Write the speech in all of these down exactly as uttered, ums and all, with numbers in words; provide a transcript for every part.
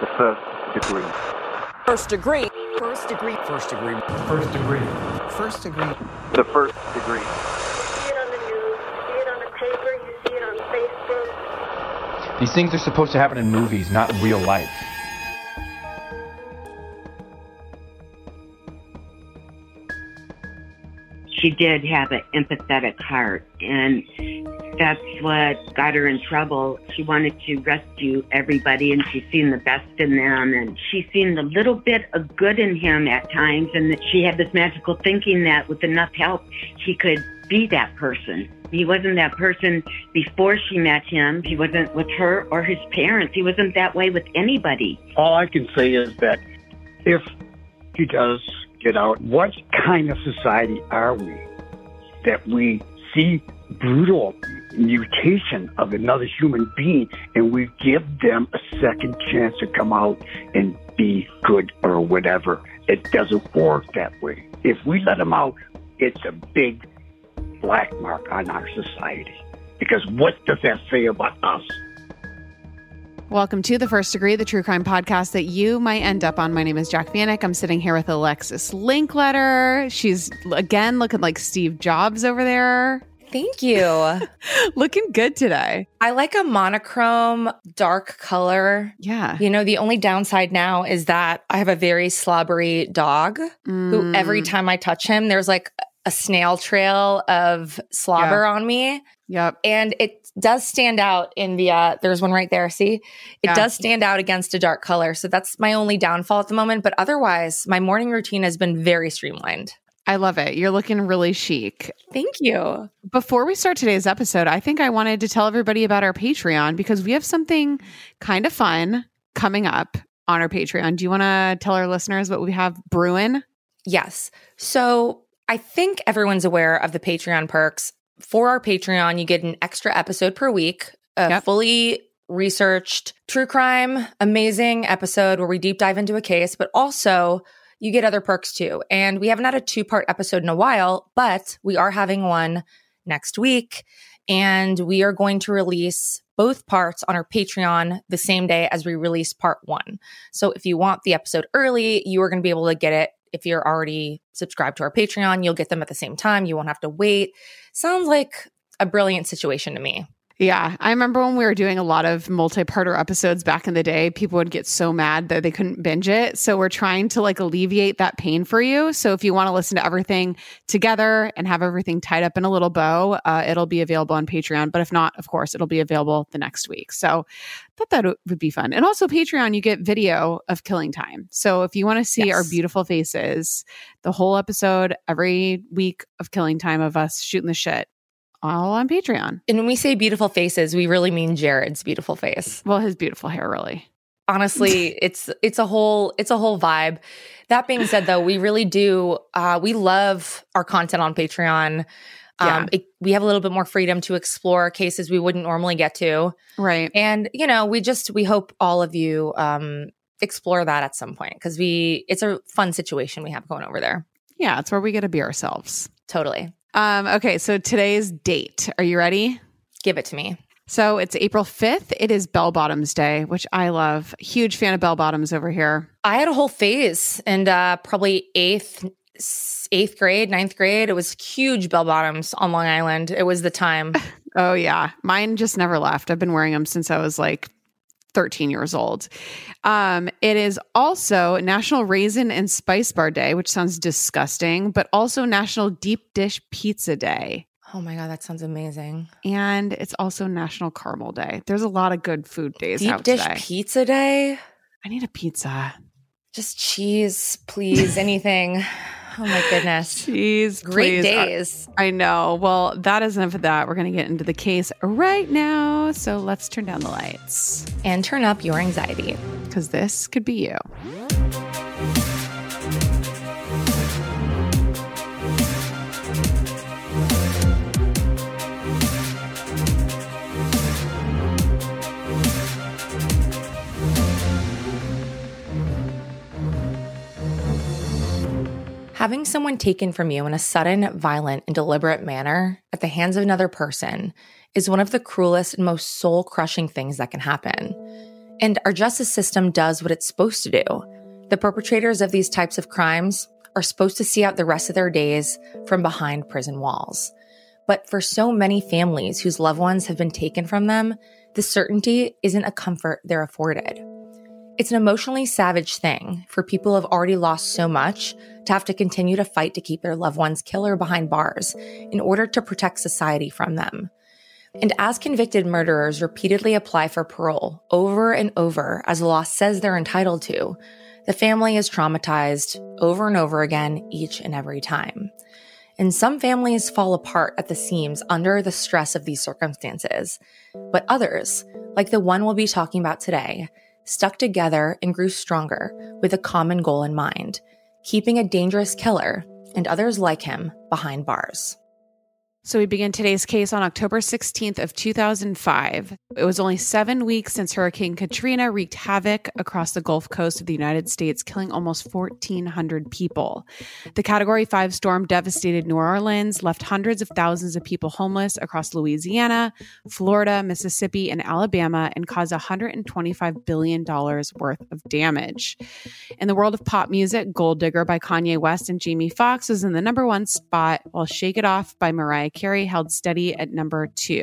The first degree. First degree. First degree. First degree. First degree. First degree. The first degree. You see it on the news. You see it on the paper. You see it on Facebook. These things are supposed to happen in movies, not in real life. She did have an empathetic heart, and that's what got her in trouble. She wanted to rescue everybody, and she's seen the best in them, and she's seen the little bit of good in him at times, and that she had this magical thinking that with enough help, she could be that person. He wasn't that person before she met him. He wasn't with her or his parents. He wasn't that way with anybody. All I can say is that if he does get out, what kind of society are we that we see brutal mutation of another human being and we give them a second chance to come out and be good or whatever? It doesn't work that way. If we let them out, it's a big black mark on our society, because what does that say about us? Welcome to The First Degree, the true crime podcast that you might end up on. My name is Jac Vianick. I'm sitting here with Alexis Linkletter. She's, again, looking like Steve Jobs over there. Thank you. Looking good today. I like a monochrome, dark color. Yeah. You know, the only downside now is that I have a very slobbery dog mm. who every time I touch him, there's like a snail trail of slobber yeah. on me. Yep. And it does stand out in the, uh, there's one right there, see? It yeah. does stand out against a dark color. So that's my only downfall at the moment. But otherwise, my morning routine has been very streamlined. I love it. You're looking really chic. Thank you. Before we start today's episode, I think I wanted to tell everybody about our Patreon, because we have something kind of fun coming up on our Patreon. Do you want to tell our listeners what we have brewing? Yes. So I think everyone's aware of the Patreon perks. For our Patreon, you get an extra episode per week, a yep. fully researched true crime, amazing episode where we deep dive into a case, but also you get other perks too. And we haven't had a two-part episode in a while, but we are having one next week, and we are going to release both parts on our Patreon the same day as we release part one. So if you want the episode early, you are going to be able to get it. If you're already subscribed to our Patreon, you'll get them at the same time. You won't have to wait. Sounds like a brilliant situation to me. Yeah. I remember when we were doing a lot of multi-parter episodes back in the day, people would get so mad that they couldn't binge it. So we're trying to like alleviate that pain for you. So if you want to listen to everything together and have everything tied up in a little bow, uh, it'll be available on Patreon. But if not, of course, it'll be available the next week. So I thought that would be fun. And also Patreon, you get video of Killing Time. So if you want to see yes. our beautiful faces, the whole episode, every week of Killing Time of us shooting the shit, all on Patreon. And when we say beautiful faces, we really mean Jared's beautiful face. Well, his beautiful hair, really. Honestly, it's it's a whole it's a whole vibe. That being said, though, we really do uh, we love our content on Patreon. Um, yeah. it, we have a little bit more freedom to explore cases we wouldn't normally get to, right? And you know, we just we hope all of you um, explore that at some point, because we it's a fun situation we have going over there. Yeah, it's where we get to be ourselves. Totally. Um, okay, so today's date. Are you ready? Give it to me. So it's April fifth. It is Bell Bottoms Day, which I love. Huge fan of Bell Bottoms over here. I had a whole phase in uh, probably eighth, eighth grade, ninth grade. It was huge Bell Bottoms on Long Island. It was the time. Oh, yeah. Mine just never left. I've been wearing them since I was like thirteen years old. Um, it is also National Raisin and Spice Bar Day, which sounds disgusting, but also National Deep Dish Pizza Day. Oh my God, that sounds amazing. And it's also National Caramel Day. There's a lot of good food days Deep out Dish today. Pizza Day? I need a pizza. Just cheese, please, anything. Oh my goodness. Jeez, great please. days. I, I know. Well, that is enough of that. We're going to get into the case right now. So let's turn down the lights. And turn up your anxiety. Because this could be you. Having someone taken from you in a sudden, violent, and deliberate manner at the hands of another person is one of the cruelest and most soul-crushing things that can happen. And our justice system does what it's supposed to do. The perpetrators of these types of crimes are supposed to see out the rest of their days from behind prison walls. But for so many families whose loved ones have been taken from them, the certainty isn't a comfort they're afforded. It's an emotionally savage thing for people who have already lost so much to have to continue to fight to keep their loved one's killer behind bars in order to protect society from them. And as convicted murderers repeatedly apply for parole over and over, as the law says they're entitled to, the family is traumatized over and over again each and every time. And some families fall apart at the seams under the stress of these circumstances, but others, like the one we'll be talking about today, stuck together and grew stronger with a common goal in mind, keeping a dangerous killer and others like him behind bars. So we begin today's case on October sixteenth of two thousand five. It was only seven weeks since Hurricane Katrina wreaked havoc across the Gulf Coast of the United States, killing almost fourteen hundred people. The Category five storm devastated New Orleans, left hundreds of thousands of people homeless across Louisiana, Florida, Mississippi, and Alabama, and caused one hundred twenty-five billion dollars worth of damage. In the world of pop music, Gold Digger by Kanye West and Jamie Foxx was in the number one spot, while Shake It Off by Mariah Carey Carey held steady at number two.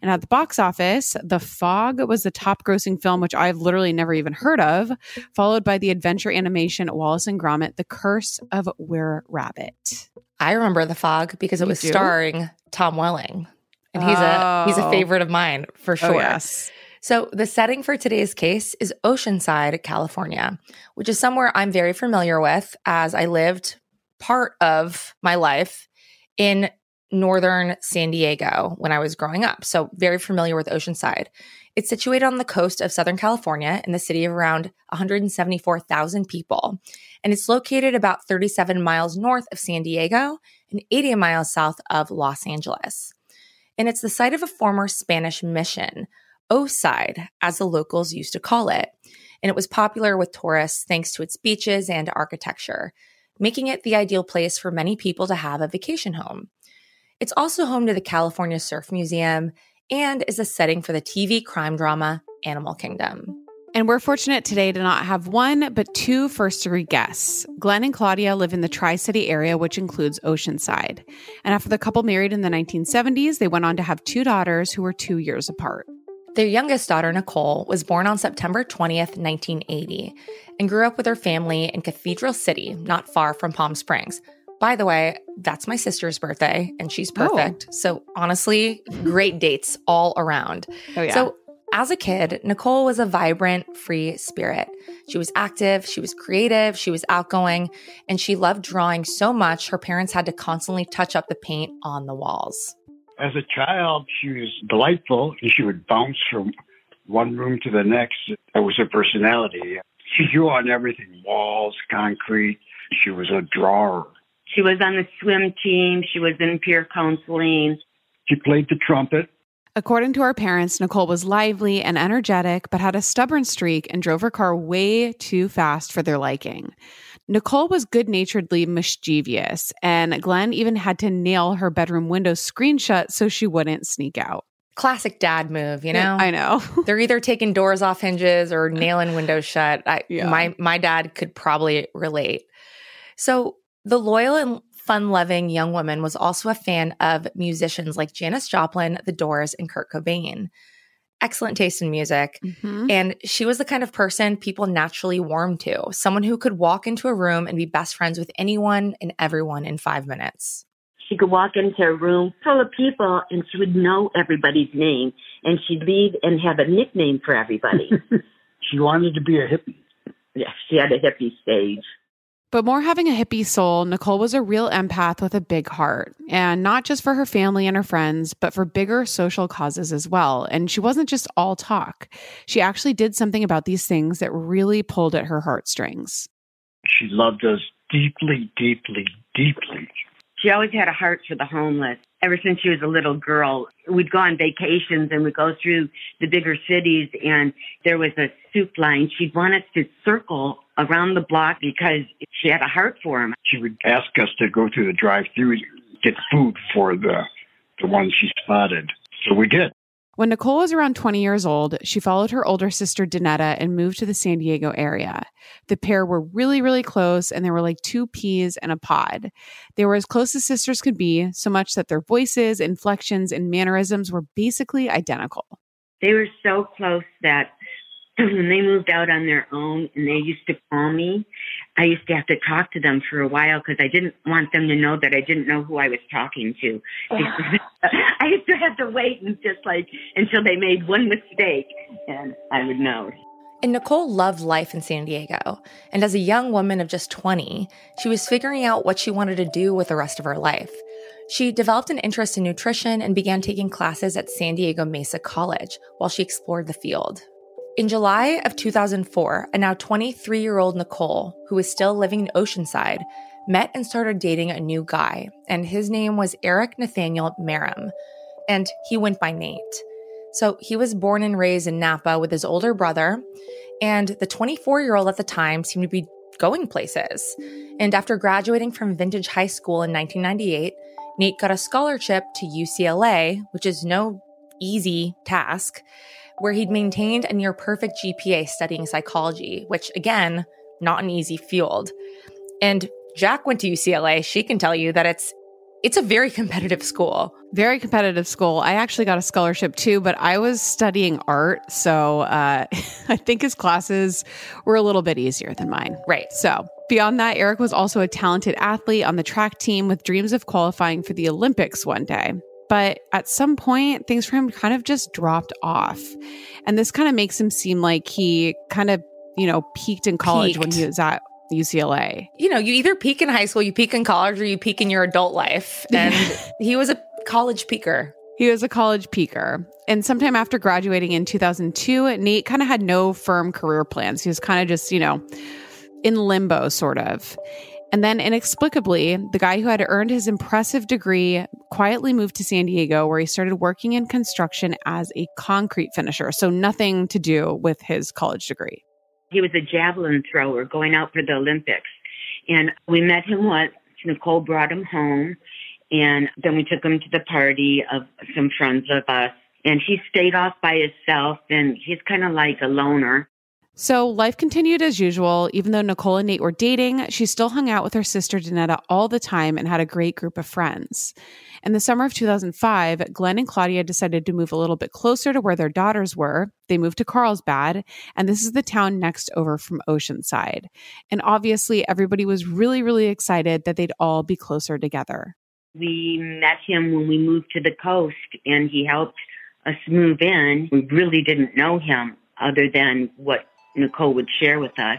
And at the box office, The Fog was the top grossing film, which I've literally never even heard of, followed by the adventure animation Wallace and Gromit, The Curse of Were Rabbit. I remember The Fog because it you was do? starring Tom Welling. And he's oh. a he's a favorite of mine for sure. Oh, yes. So the setting for today's case is Oceanside, California, which is somewhere I'm very familiar with as I lived part of my life in northern San Diego when I was growing up, so very familiar with Oceanside. It's situated on the coast of Southern California in the city of around one hundred seventy-four thousand people, and it's located about thirty-seven miles north of San Diego and eighty miles south of Los Angeles. And it's the site of a former Spanish mission, Oceanside, as the locals used to call it, and it was popular with tourists thanks to its beaches and architecture, making it the ideal place for many people to have a vacation home. It's also home to the California Surf Museum and is a setting for the T V crime drama Animal Kingdom. And we're fortunate today to not have one, but two first-degree guests. Glenn and Claudia live in the Tri-City area, which includes Oceanside. And after the couple married in the nineteen seventies, they went on to have two daughters who were two years apart. Their youngest daughter, Nicole, was born on September twentieth, nineteen eighty, and grew up with her family in Cathedral City, not far from Palm Springs. By the way, that's my sister's birthday, and she's perfect. Oh. So honestly, great dates all around. Oh, yeah. So as a kid, Nicole was a vibrant, free spirit. She was active, she was creative, she was outgoing, and she loved drawing so much her parents had to constantly touch up the paint on the walls. As a child, she was delightful, and she would bounce from one room to the next. That was her personality. She drew on everything, walls, concrete. She was a drawer. She was on the swim team. She was in peer counseling. She played the trumpet. According to her parents, Nicole was lively and energetic, but had a stubborn streak and drove her car way too fast for their liking. Nicole was good-naturedly mischievous, and Glenn even had to nail her bedroom window screen shut so she wouldn't sneak out. Classic dad move, you know? Yeah, I know. They're either taking doors off hinges or nailing windows shut. I, yeah. My my dad could probably relate. So the loyal and fun-loving young woman was also a fan of musicians like Janis Joplin, The Doors, and Kurt Cobain. Excellent taste in music. Mm-hmm. And she was the kind of person people naturally warmed to, someone who could walk into a room and be best friends with anyone and everyone in five minutes. She could walk into a room full of people and she would know everybody's name, and she'd leave and have a nickname for everybody. She wanted to be a hippie. Yeah, she had a hippie stage. But more having a hippie soul, Nicole was a real empath with a big heart, and not just for her family and her friends, but for bigger social causes as well. And she wasn't just all talk. She actually did something about these things that really pulled at her heartstrings. She loved us deeply, deeply, deeply. She always had a heart for the homeless. Ever since she was a little girl, we'd go on vacations and we'd go through the bigger cities, and there was a soup line. She'd want us to circle around the block because she had a heart for them. She would ask us to go through the drive-thru, get food for the the ones she spotted. So we did. When Nicole was around twenty years old, she followed her older sister, Danetta, and moved to the San Diego area. The pair were really, really close, and they were like two peas in a pod. They were as close as sisters could be, so much that their voices, inflections, and mannerisms were basically identical. They were so close that when they moved out on their own and they used to call me, I used to have to talk to them for a while because I didn't want them to know that I didn't know who I was talking to. I used to have to wait and just like until they made one mistake and I would know. And Nicole loved life in San Diego. And as a young woman of just twenty, she was figuring out what she wanted to do with the rest of her life. She developed an interest in nutrition and began taking classes at San Diego Mesa College while she explored the field. In July of two thousand four, a now twenty-three-year-old Nicole, who was still living in Oceanside, met and started dating a new guy, and his name was Eric Nathaniel Merrim, and he went by Nate. So he was born and raised in Napa with his older brother, and the twenty-four-year-old at the time seemed to be going places. And after graduating from Vintage High School in nineteen ninety-eight, Nate got a scholarship to U C L A, which is no easy task, where he'd maintained a near-perfect G P A studying psychology, which, again, not an easy field. And Jac went to U C L A. She can tell you that it's it's a very competitive school. Very competitive school. I actually got a scholarship, too, but I was studying art, so uh, I think his classes were a little bit easier than mine. Right. So beyond that, Eric was also a talented athlete on the track team with dreams of qualifying for the Olympics one day. But at some point, things for him kind of just dropped off. And this kind of makes him seem like he kind of, you know, peaked in college peaked. when he was at U C L A. You know, you either peak in high school, you peak in college, or you peak in your adult life. And he was a college peaker. He was a college peaker. And sometime after graduating in two thousand two, Nate kind of had no firm career plans. He was kind of just, you know, in limbo, sort of. And then inexplicably, the guy who had earned his impressive degree quietly moved to San Diego, where he started working in construction as a concrete finisher. So nothing to do with his college degree. He was a javelin thrower going out for the Olympics. And we met him once. Nicole brought him home. And then we took him to the party of some friends of us. And he stayed off by himself. And he's kind of like a loner. So life continued as usual. Even though Nicole and Nate were dating, she still hung out with her sister Danetta all the time and had a great group of friends. In the summer of two thousand five, Glenn and Claudia decided to move a little bit closer to where their daughters were. They moved to Carlsbad, and this is the town next over from Oceanside. And obviously, everybody was really, really excited that they'd all be closer together. We met him when we moved to the coast, and he helped us move in. We really didn't know him other than what Nicole would share with us.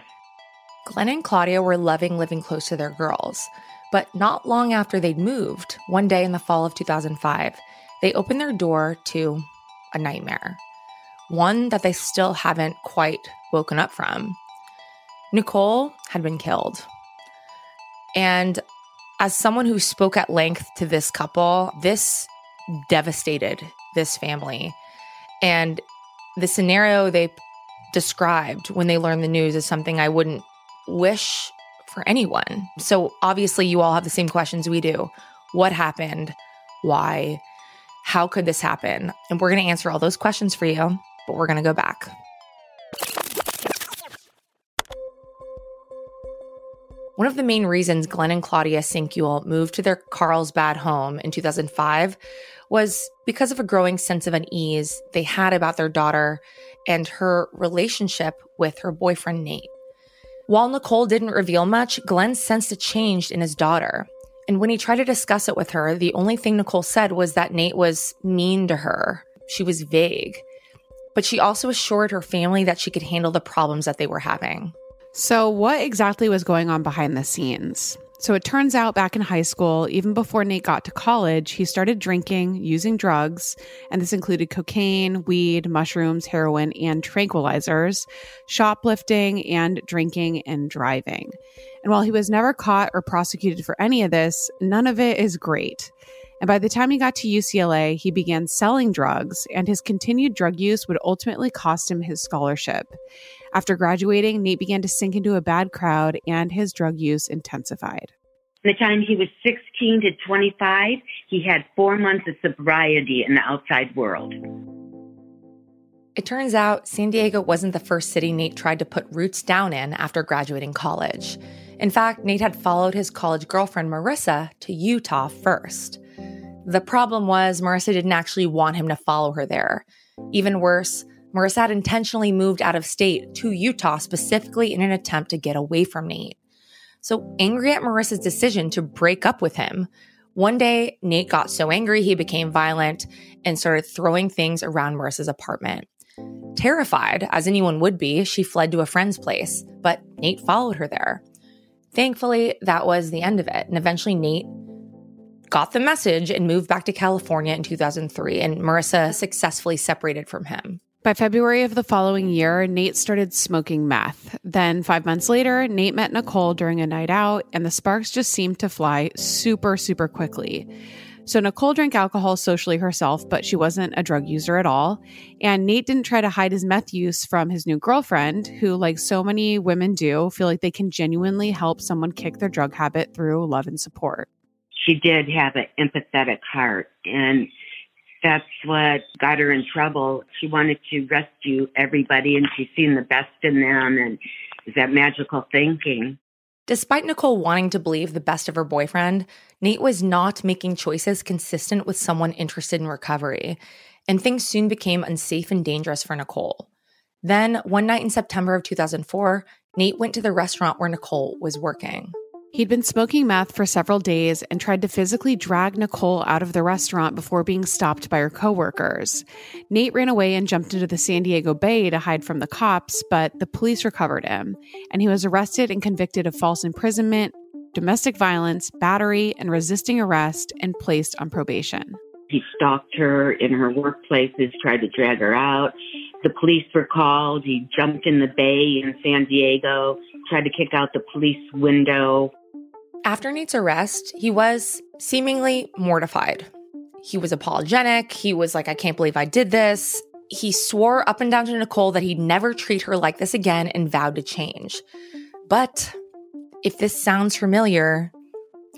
Glenn and Claudia were loving living close to their girls, but not long after they'd moved, one day in the fall of two thousand five, they opened their door to a nightmare, one that they still haven't quite woken up from. Nicole had been killed. And as someone who spoke at length to this couple, this devastated this family. And the scenario they described when they learned the news is something I wouldn't wish for anyone. So obviously you all have the same questions we do. What happened? Why? How could this happen? And we're going to answer all those questions for you, but we're going to go back. One of the main reasons Glenn and Claudia Sinkule moved to their Carlsbad home in two thousand five was because of a growing sense of unease they had about their daughter and her relationship with her boyfriend, Nate. While Nicole didn't reveal much, Glenn sensed a change in his daughter. And when he tried to discuss it with her, the only thing Nicole said was that Nate was mean to her. She was vague. But she also assured her family that she could handle the problems that they were having. So what exactly was going on behind the scenes? So it turns out back in high school, even before Nate got to college, he started drinking, using drugs, and this included cocaine, weed, mushrooms, heroin, and tranquilizers, shoplifting, and drinking and driving. And while he was never caught or prosecuted for any of this, none of it is great. And by the time he got to U C L A, he began selling drugs, and his continued drug use would ultimately cost him his scholarship. After graduating, Nate began to sink into a bad crowd, and his drug use intensified. By the time he was sixteen to twenty-five, he had four months of sobriety in the outside world. It turns out San Diego wasn't the first city Nate tried to put roots down in after graduating college. In fact, Nate had followed his college girlfriend Marissa to Utah first. The problem was Marissa didn't actually want him to follow her there. Even worse, Marissa had intentionally moved out of state to Utah specifically in an attempt to get away from Nate. So angry at Marissa's decision to break up with him, one day Nate got so angry he became violent and started throwing things around Marissa's apartment. Terrified, as anyone would be, she fled to a friend's place, but Nate followed her there. Thankfully, that was the end of it, and eventually Nate got the message and moved back to California in two thousand three, and Marissa successfully separated from him. By February of the following year, Nate started smoking meth. Then five months later, Nate met Nicole during a night out, and the sparks just seemed to fly super, super quickly. So Nicole drank alcohol socially herself, but she wasn't a drug user at all. And Nate didn't try to hide his meth use from his new girlfriend, who, like so many women do, feel like they can genuinely help someone kick their drug habit through love and support. She did have an empathetic heart, and that's what got her in trouble. She wanted to rescue everybody, and she's seen the best in them, and that magical thinking. Despite Nicole wanting to believe the best of her boyfriend, Nate was not making choices consistent with someone interested in recovery, and things soon became unsafe and dangerous for Nicole. Then, one night in September of two thousand four, Nate went to the restaurant where Nicole was working. He'd been smoking meth for several days and tried to physically drag Nicole out of the restaurant before being stopped by her coworkers. Nate ran away and jumped into the San Diego Bay to hide from the cops, but the police recovered him, and he was arrested and convicted of false imprisonment, domestic violence, battery, and resisting arrest, and placed on probation. He stalked her in her workplaces, tried to drag her out. The police were called. He jumped in the bay in San Diego, tried to kick out the police window. After Nate's arrest, he was seemingly mortified. He was apologetic. He was like, I can't believe I did this. He swore up and down to Nicole that he'd never treat her like this again and vowed to change. But if this sounds familiar,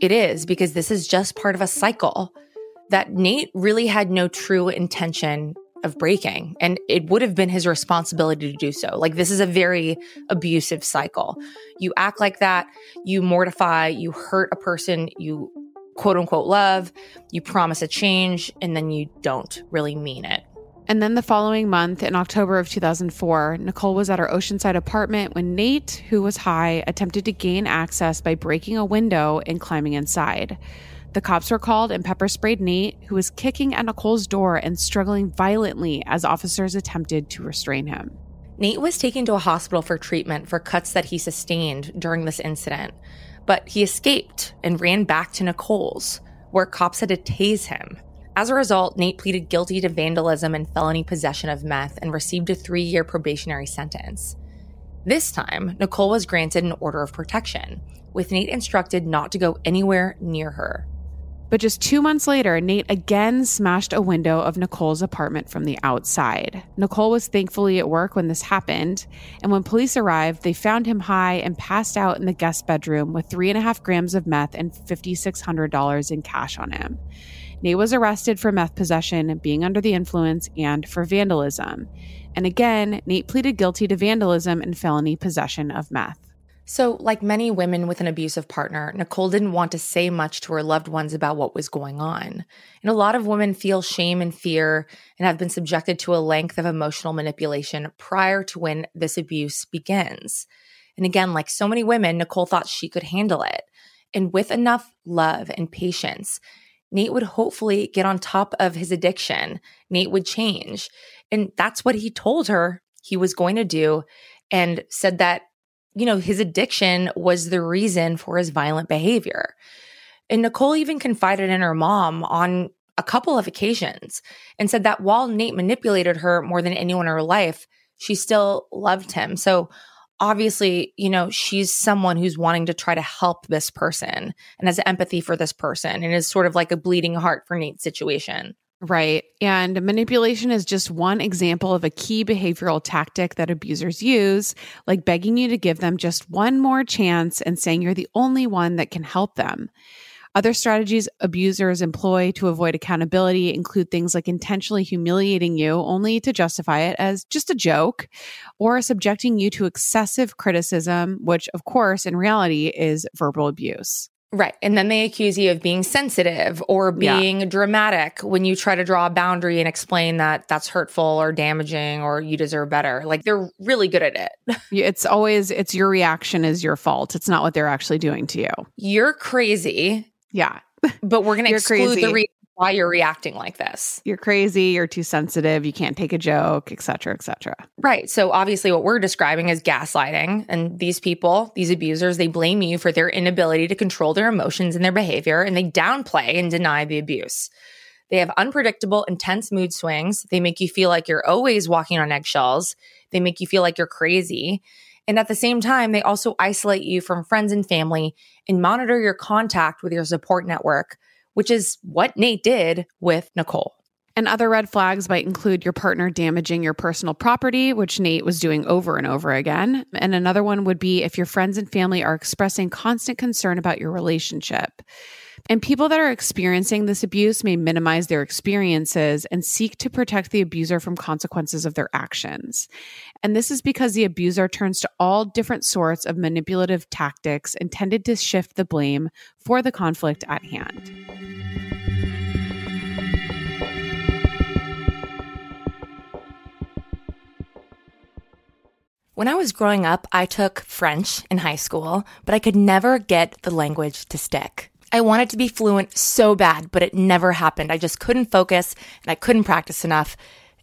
it is, because this is just part of a cycle that Nate really had no true intention of breaking, and it would have been his responsibility to do so. Like, this is a very abusive cycle. You act like that, you mortify, you hurt a person you quote unquote love, you promise a change, and then you don't really mean it. And then the following month, in October of two thousand four, Nicole was at her Oceanside apartment when Nate, who was high, attempted to gain access by breaking a window and climbing inside. The cops were called and pepper sprayed Nate, who was kicking at Nicole's door and struggling violently as officers attempted to restrain him. Nate was taken to a hospital for treatment for cuts that he sustained during this incident, but he escaped and ran back to Nicole's, where cops had to tase him. As a result, Nate pleaded guilty to vandalism and felony possession of meth and received a three-year probationary sentence. This time, Nicole was granted an order of protection, with Nate instructed not to go anywhere near her. But just two months later, Nate again smashed a window of Nicole's apartment from the outside. Nicole was thankfully at work when this happened, and when police arrived, they found him high and passed out in the guest bedroom with three and a half grams of meth and five thousand six hundred dollars in cash on him. Nate was arrested for meth possession, being under the influence, and for vandalism. And again, Nate pleaded guilty to vandalism and felony possession of meth. So, like many women with an abusive partner, Nicole didn't want to say much to her loved ones about what was going on. And a lot of women feel shame and fear and have been subjected to a length of emotional manipulation prior to when this abuse begins. And again, like so many women, Nicole thought she could handle it. And with enough love and patience, Nate would hopefully get on top of his addiction. Nate would change. And that's what he told her he was going to do, and said that, you know, his addiction was the reason for his violent behavior. And Nicole even confided in her mom on a couple of occasions and said that while Nate manipulated her more than anyone in her life, she still loved him. So obviously, you know, she's someone who's wanting to try to help this person and has empathy for this person and is sort of like a bleeding heart for Nate's situation. Right. And manipulation is just one example of a key behavioral tactic that abusers use, like begging you to give them just one more chance and saying you're the only one that can help them. Other strategies abusers employ to avoid accountability include things like intentionally humiliating you only to justify it as just a joke, or subjecting you to excessive criticism, which of course in reality is verbal abuse. Right. And then they accuse you of being sensitive or being yeah. dramatic when you try to draw a boundary and explain that that's hurtful or damaging or you deserve better. Like, they're really good at it. It's always, it's your reaction is your fault. It's not what they're actually doing to you. You're crazy. Yeah. But we're going to exclude crazy. the reason why you're reacting like this. You're crazy. You're too sensitive. You can't take a joke, et cetera, et cetera. Right. So obviously what we're describing is gaslighting. And these people, these abusers, they blame you for their inability to control their emotions and their behavior. And they downplay and deny the abuse. They have unpredictable, intense mood swings. They make you feel like you're always walking on eggshells. They make you feel like you're crazy. And at the same time, they also isolate you from friends and family and monitor your contact with your support network, which is what Nate did with Nicole. And other red flags might include your partner damaging your personal property, which Nate was doing over and over again. And another one would be if your friends and family are expressing constant concern about your relationship. And people that are experiencing this abuse may minimize their experiences and seek to protect the abuser from consequences of their actions. And this is because the abuser turns to all different sorts of manipulative tactics intended to shift the blame for the conflict at hand. When I was growing up, I took French in high school, but I could never get the language to stick. I wanted to be fluent so bad, but it never happened. I just couldn't focus and I couldn't practice enough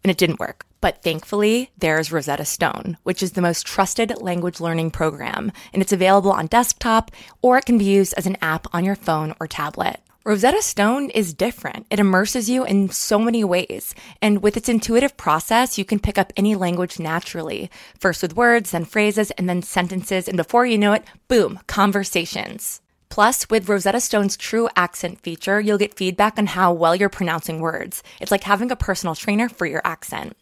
and it didn't work. But thankfully, there's Rosetta Stone, which is the most trusted language learning program, and it's available on desktop or it can be used as an app on your phone or tablet. Rosetta Stone is different. It immerses you in so many ways. And with its intuitive process, you can pick up any language naturally. First with words, then phrases, and then sentences. And before you know it, boom, conversations. Plus, with Rosetta Stone's true accent feature, you'll get feedback on how well you're pronouncing words. It's like having a personal trainer for your accent.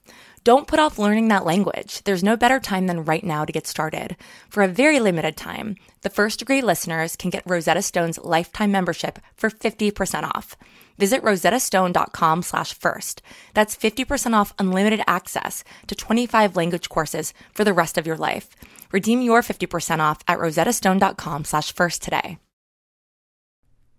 Don't put off learning that language. There's no better time than right now to get started. For a very limited time, The First Degree listeners can get Rosetta Stone's lifetime membership for fifty percent off. Visit rosettastone.com slash first. That's fifty percent off unlimited access to twenty-five language courses for the rest of your life. Redeem your fifty percent off at rosettastone.com slash first today.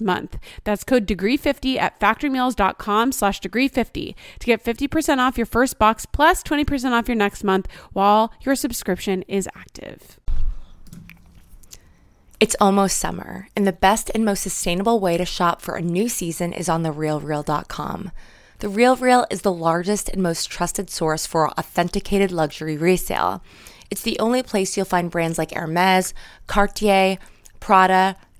month. That's code degree fifty at factormeals.com slash degree fifty to get fifty percent off your first box plus twenty percent off your next month while your subscription is active. It's almost summer, and the best and most sustainable way to shop for a new season is on the real real dot com. The RealReal is the largest and most trusted source for authenticated luxury resale. It's the only place you'll find brands like Hermes, Cartier, Prada,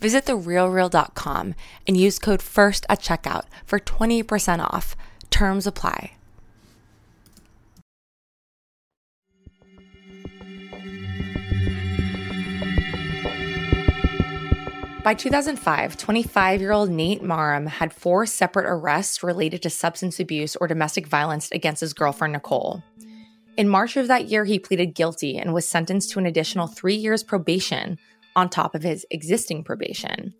Visit the real real dot com and use code FIRST at checkout for twenty percent off. Terms apply. By two thousand five, twenty-five-year-old Nate Marum had four separate arrests related to substance abuse or domestic violence against his girlfriend, Nicole. In March of that year, he pleaded guilty and was sentenced to an additional three years probation on top of his existing probation.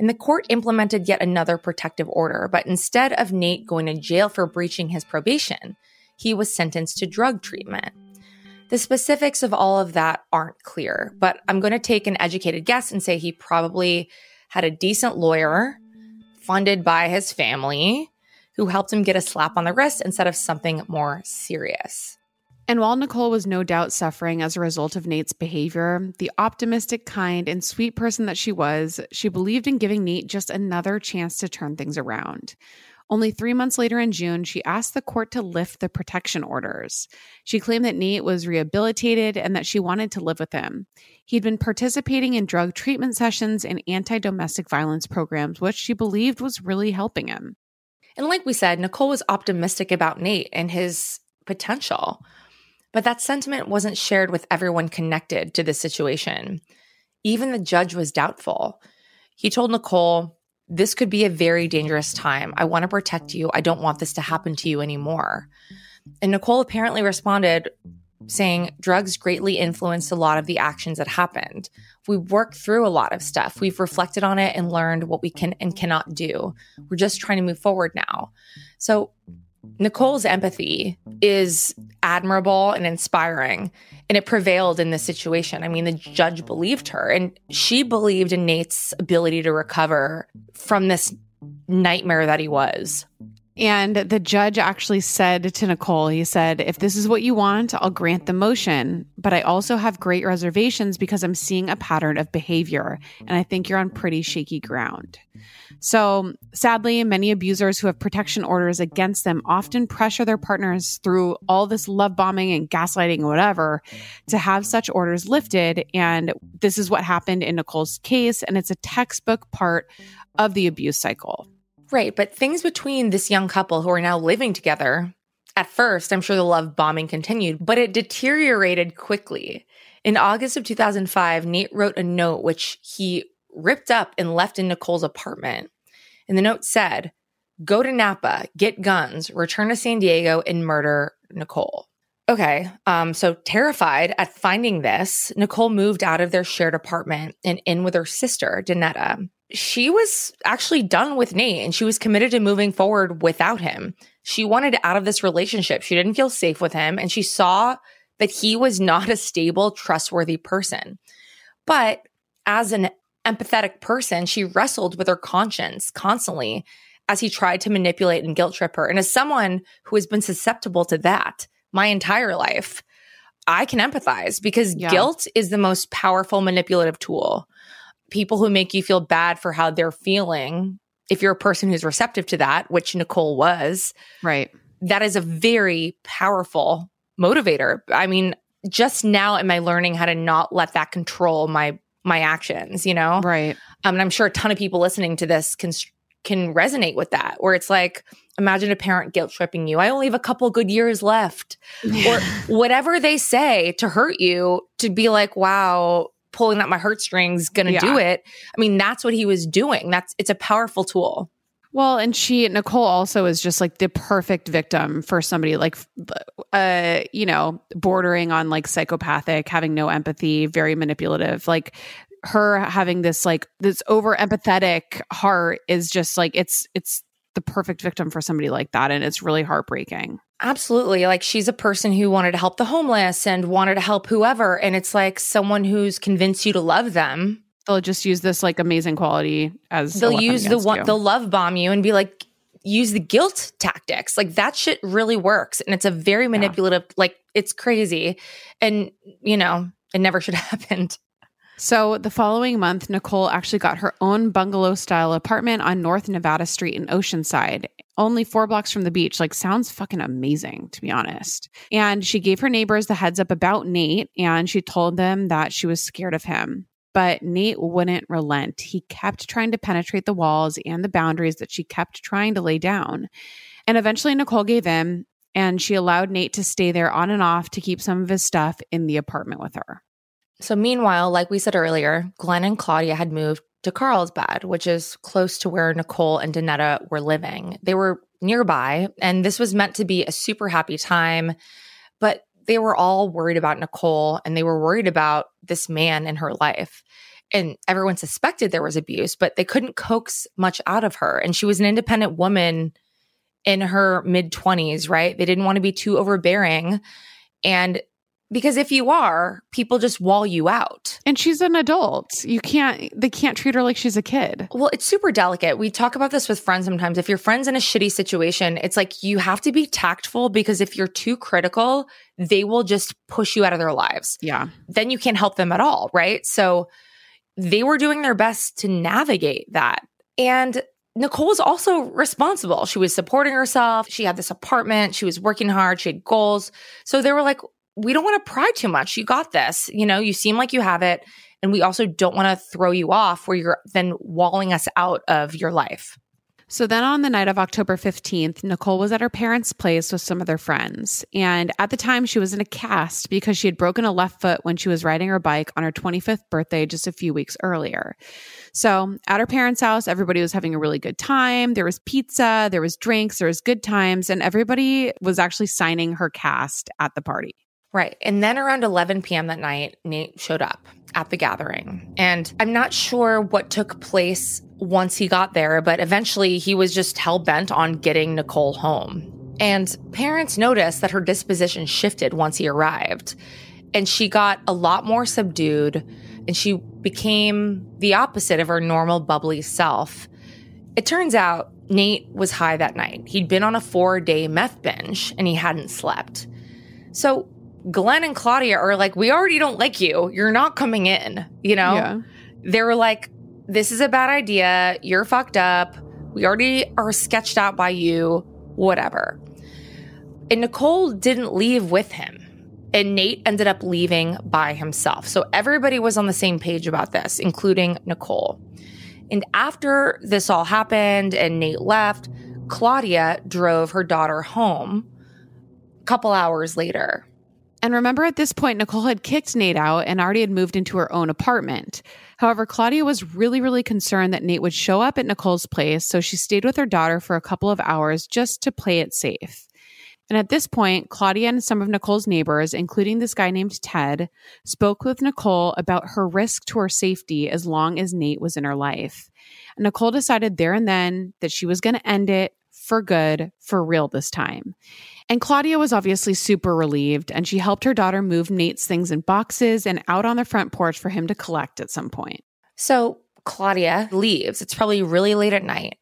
And the court implemented yet another protective order, but instead of Nate going to jail for breaching his probation, he was sentenced to drug treatment. The specifics of all of that aren't clear, but I'm going to take an educated guess and say he probably had a decent lawyer funded by his family who helped him get a slap on the wrist instead of something more serious. And while Nicole was no doubt suffering as a result of Nate's behavior, the optimistic, kind, and sweet person that she was, she believed in giving Nate just another chance to turn things around. Only three months later in June, she asked the court to lift the protection orders. She claimed that Nate was rehabilitated and that she wanted to live with him. He'd been participating in drug treatment sessions and anti-domestic violence programs, which she believed was really helping him. And like we said, Nicole was optimistic about Nate and his potential. But that sentiment wasn't shared with everyone connected to the situation. Even the judge was doubtful. He told Nicole, "This could be a very dangerous time. I want to protect you. I don't want this to happen to you anymore." And Nicole apparently responded saying, "Drugs greatly influenced a lot of the actions that happened. We've worked through a lot of stuff. We've reflected on it and learned what we can and cannot do. We're just trying to move forward now." So Nicole's empathy is admirable and inspiring, and it prevailed in this situation. I mean, the judge believed her, and she believed in Nate's ability to recover from this nightmare that he was. And the judge actually said to Nicole, he said, "If this is what you want, I'll grant the motion, but I also have great reservations because I'm seeing a pattern of behavior, and I think you're on pretty shaky ground." So sadly, many abusers who have protection orders against them often pressure their partners through all this love bombing and gaslighting and whatever to have such orders lifted. And this is what happened in Nicole's case, and it's a textbook part of the abuse cycle. Right, but things between this young couple who are now living together, at first, I'm sure the love bombing continued, but it deteriorated quickly. In August of two thousand five, Nate wrote a note which he ripped up and left in Nicole's apartment. And the note said, "Go to Napa, get guns, return to San Diego, and murder Nicole." Okay, um, so terrified at finding this, Nicole moved out of their shared apartment and in with her sister, Danetta. She was actually done with Nate, and she was committed to moving forward without him. She wanted out of this relationship. She didn't feel safe with him, and she saw that he was not a stable, trustworthy person. But as an empathetic person, she wrestled with her conscience constantly as he tried to manipulate and guilt trip her. And as someone who has been susceptible to that my entire life, I can empathize because yeah. guilt is the most powerful manipulative tool. People who make you feel bad for how they're feeling, if you're a person who's receptive to that, which Nicole was, right? That is a very powerful motivator. I mean, just now am I learning how to not let that control my my actions, you know? Right. Um, and I'm sure a ton of people listening to this can can resonate with that, where it's like, imagine a parent guilt tripping you. I only have a couple good years left. Or whatever they say to hurt you, to be like, wow, pulling out my heartstrings, gonna yeah. do it. I mean, that's what he was doing. That's it's a powerful tool. Well, and she, Nicole also is just like the perfect victim for somebody like, uh, you know, bordering on like psychopathic, having no empathy, very manipulative. Like her having this like this over empathetic heart is just like it's it's the perfect victim for somebody like that, and it's really heartbreaking. Absolutely. Like she's a person who wanted to help the homeless and wanted to help whoever. And it's like someone who's convinced you to love them. They'll just use this like amazing quality as they'll use the one, they'll love bomb you and be like, use the guilt tactics. Like that shit really works. And it's a very manipulative, yeah. like it's crazy. And you know, it never should have happened. So the following month, Nicole actually got her own bungalow-style apartment on North Nevada Street in Oceanside, only four blocks from the beach. Like, sounds fucking amazing, to be honest. And she gave her neighbors the heads up about Nate, and she told them that she was scared of him. But Nate wouldn't relent. He kept trying to penetrate the walls and the boundaries that she kept trying to lay down. And eventually, Nicole gave in, and she allowed Nate to stay there on and off to keep some of his stuff in the apartment with her. So meanwhile, like we said earlier, Glenn and Claudia had moved to Carlsbad, which is close to where Nicole and Danetta were living. They were nearby, and this was meant to be a super happy time, but they were all worried about Nicole, and they were worried about this man in her life. And everyone suspected there was abuse, but they couldn't coax much out of her. And she was an independent woman in her mid-twenties, right? They didn't want to be too overbearing. And because if you are, people just wall you out. And she's an adult. You can't, they can't treat her like she's a kid. Well, it's super delicate. We talk about this with friends sometimes. If your friend's in a shitty situation, it's like you have to be tactful, because if you're too critical, they will just push you out of their lives. Yeah. Then you can't help them at all, right? So they were doing their best to navigate that. And Nicole was also responsible. She was supporting herself. She had this apartment. She was working hard. She had goals. So they were like, we don't want to pry too much. You got this. You know, you seem like you have it. And we also don't want to throw you off where you're then walling us out of your life. So then on the night of October fifteenth, Nicole was at her parents' place with some of their friends. And at the time, she was in a cast because she had broken a left foot when she was riding her bike on her twenty-fifth birthday just a few weeks earlier. So at her parents' house, everybody was having a really good time. There was pizza, there was drinks, there was good times, and everybody was actually signing her cast at the party. Right. And then around eleven p.m. that night, Nate showed up at the gathering. And I'm not sure what took place once he got there, but eventually he was just hell-bent on getting Nicole home. And parents noticed that her disposition shifted once he arrived. And she got a lot more subdued, and she became the opposite of her normal bubbly self. It turns out Nate was high that night. He'd been on a four-day meth binge, and he hadn't slept. So Glenn and Claudia are like, we already don't like you. You're not coming in, you know? Yeah. They were like, this is a bad idea. You're fucked up. We already are sketched out by you, whatever. And Nicole didn't leave with him. And Nate ended up leaving by himself. So everybody was on the same page about this, including Nicole. And after this all happened and Nate left, Claudia drove her daughter home a couple hours later. And remember, at this point, Nicole had kicked Nate out and already had moved into her own apartment. However, Claudia was really, really concerned that Nate would show up at Nicole's place, so she stayed with her daughter for a couple of hours just to play it safe. And at this point, Claudia and some of Nicole's neighbors, including this guy named Ted, spoke with Nicole about her risk to her safety as long as Nate was in her life. And Nicole decided there and then that she was going to end it for good, for real this time. And Claudia was obviously super relieved, and she helped her daughter move Nate's things in boxes and out on the front porch for him to collect at some point. So Claudia leaves. It's probably really late at night.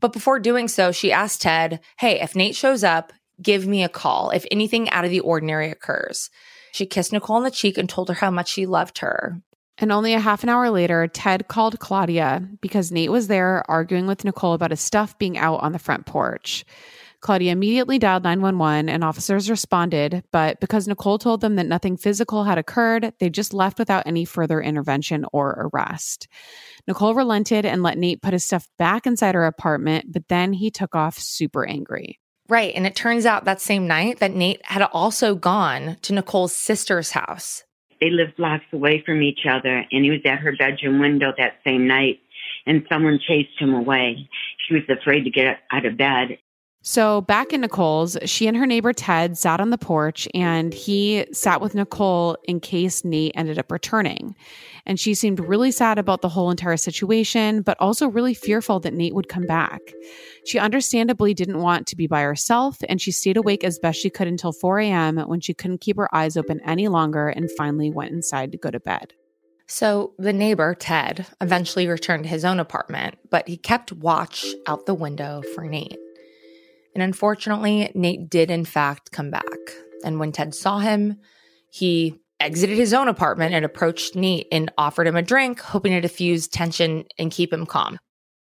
But before doing so, she asked Ted, hey, if Nate shows up, give me a call if anything out of the ordinary occurs. She kissed Nicole on the cheek and told her how much she loved her. And only a half an hour later, Ted called Claudia because Nate was there arguing with Nicole about his stuff being out on the front porch. Claudia immediately dialed nine one one and officers responded, but because Nicole told them that nothing physical had occurred, they just left without any further intervention or arrest. Nicole relented and let Nate put his stuff back inside her apartment, but then he took off super angry. Right, and it turns out that same night that Nate had also gone to Nicole's sister's house. They lived blocks away from each other, and he was at her bedroom window that same night, and someone chased him away. She was afraid to get out of bed. So back in Nicole's, she and her neighbor Ted sat on the porch, and he sat with Nicole in case Nate ended up returning. And she seemed really sad about the whole entire situation, but also really fearful that Nate would come back. She understandably didn't want to be by herself, and she stayed awake as best she could until four a.m. when she couldn't keep her eyes open any longer and finally went inside to go to bed. So the neighbor, Ted, eventually returned to his own apartment, but he kept watch out the window for Nate. And unfortunately, Nate did in fact come back. And when Ted saw him, he exited his own apartment and approached Nate and offered him a drink, hoping to diffuse tension and keep him calm.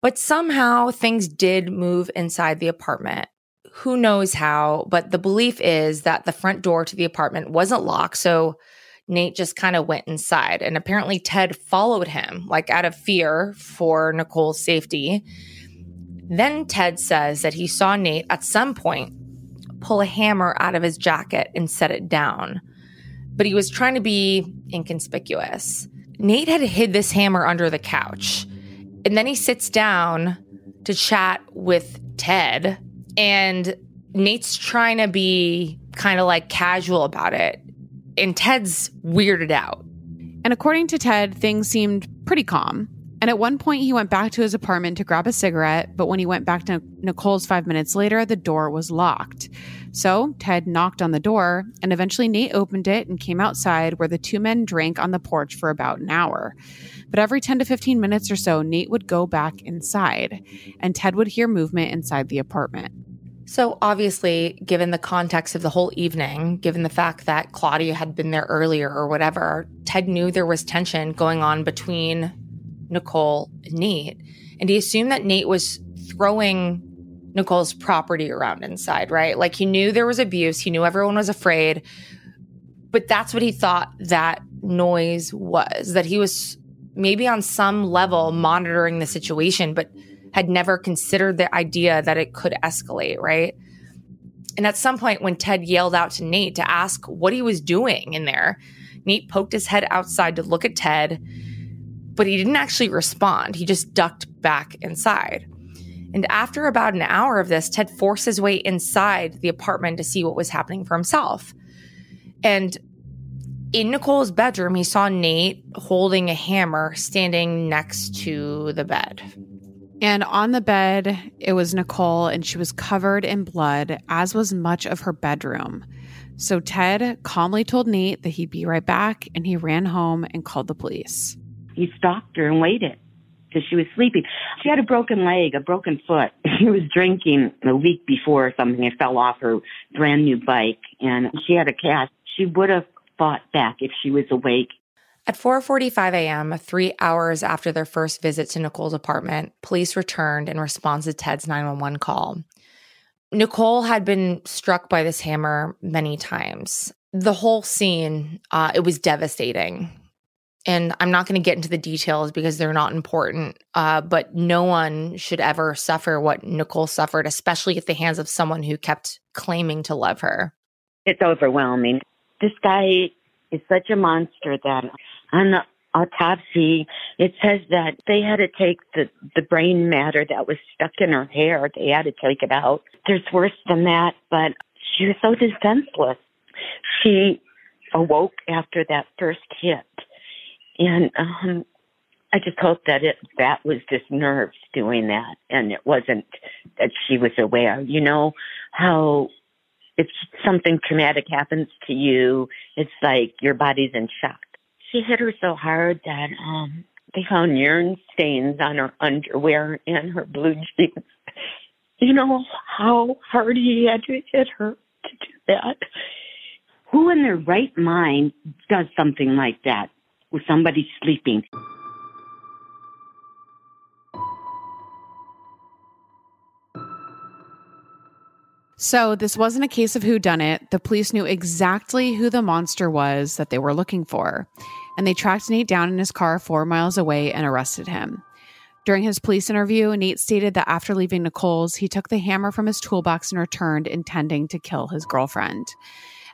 But somehow things did move inside the apartment. Who knows how, but the belief is that the front door to the apartment wasn't locked, so Nate just kind of went inside. And apparently Ted followed him, like out of fear for Nicole's safety. Then Ted says that he saw Nate at some point pull a hammer out of his jacket and set it down, but he was trying to be inconspicuous. Nate had hid this hammer under the couch, And then he sits down to chat with Ted, and Nate's trying to be kind of like casual about it, and Ted's weirded out. And according to Ted, things seemed pretty calm. And at one point, he went back to his apartment to grab a cigarette, but when he went back to Nicole's five minutes later, the door was locked. So Ted knocked on the door, and eventually Nate opened it and came outside, where the two men drank on the porch for about an hour. But every ten to fifteen minutes or so, Nate would go back inside, and Ted would hear movement inside the apartment. So obviously, given the context of the whole evening, given the fact that Claudia had been there earlier or whatever, Ted knew there was tension going on between Nicole and Nate, and he assumed that Nate was throwing Nicole's property around inside, right? Like, he knew there was abuse, he knew everyone was afraid, but that's what he thought that noise was, that he was maybe on some level monitoring the situation, but had never considered the idea that it could escalate, right? And at some point, when Ted yelled out to Nate to ask what he was doing in there, Nate poked his head outside to look at Ted, but he didn't actually respond. He just ducked back inside. And after about an hour of this, Ted forced his way inside the apartment to see what was happening for himself. And in Nicole's bedroom, he saw Nate holding a hammer standing next to the bed. And on the bed, it was Nicole, and she was covered in blood, as was much of her bedroom. So Ted calmly told Nate that he'd be right back, and he ran home and called the police. He stopped her and waited because she was sleeping. She had a broken leg, a broken foot. She was drinking a week before or something and fell off her brand new bike, and she had a cast. She would have fought back if she was awake. At four forty-five a.m., three hours after their first visit to Nicole's apartment, police returned in response to Ted's nine one one call. Nicole had been struck by this hammer many times. The whole scene, uh, it was devastating. And I'm not going to get into the details because they're not important, uh, but no one should ever suffer what Nicole suffered, especially at the hands of someone who kept claiming to love her. It's overwhelming. This guy is such a monster that on the autopsy, it says that they had to take the, the brain matter that was stuck in her hair. They had to take it out. There's worse than that, but she was so defenseless. She awoke after that first hit. And um, I just hope that it that was just nerves doing that, and it wasn't that she was aware. You know how if something traumatic happens to you, it's like your body's in shock. She hit her so hard that um, they found urine stains on her underwear and her blue jeans. You know how hard he had to hit her to do that? Who in their right mind does something like that? With somebody sleeping. So this wasn't a case of whodunit. The police knew exactly who the monster was that they were looking for, and they tracked Nate down in his car four miles away and arrested him. During his police interview, Nate stated that after leaving Nicole's, he took the hammer from his toolbox and returned, intending to kill his girlfriend.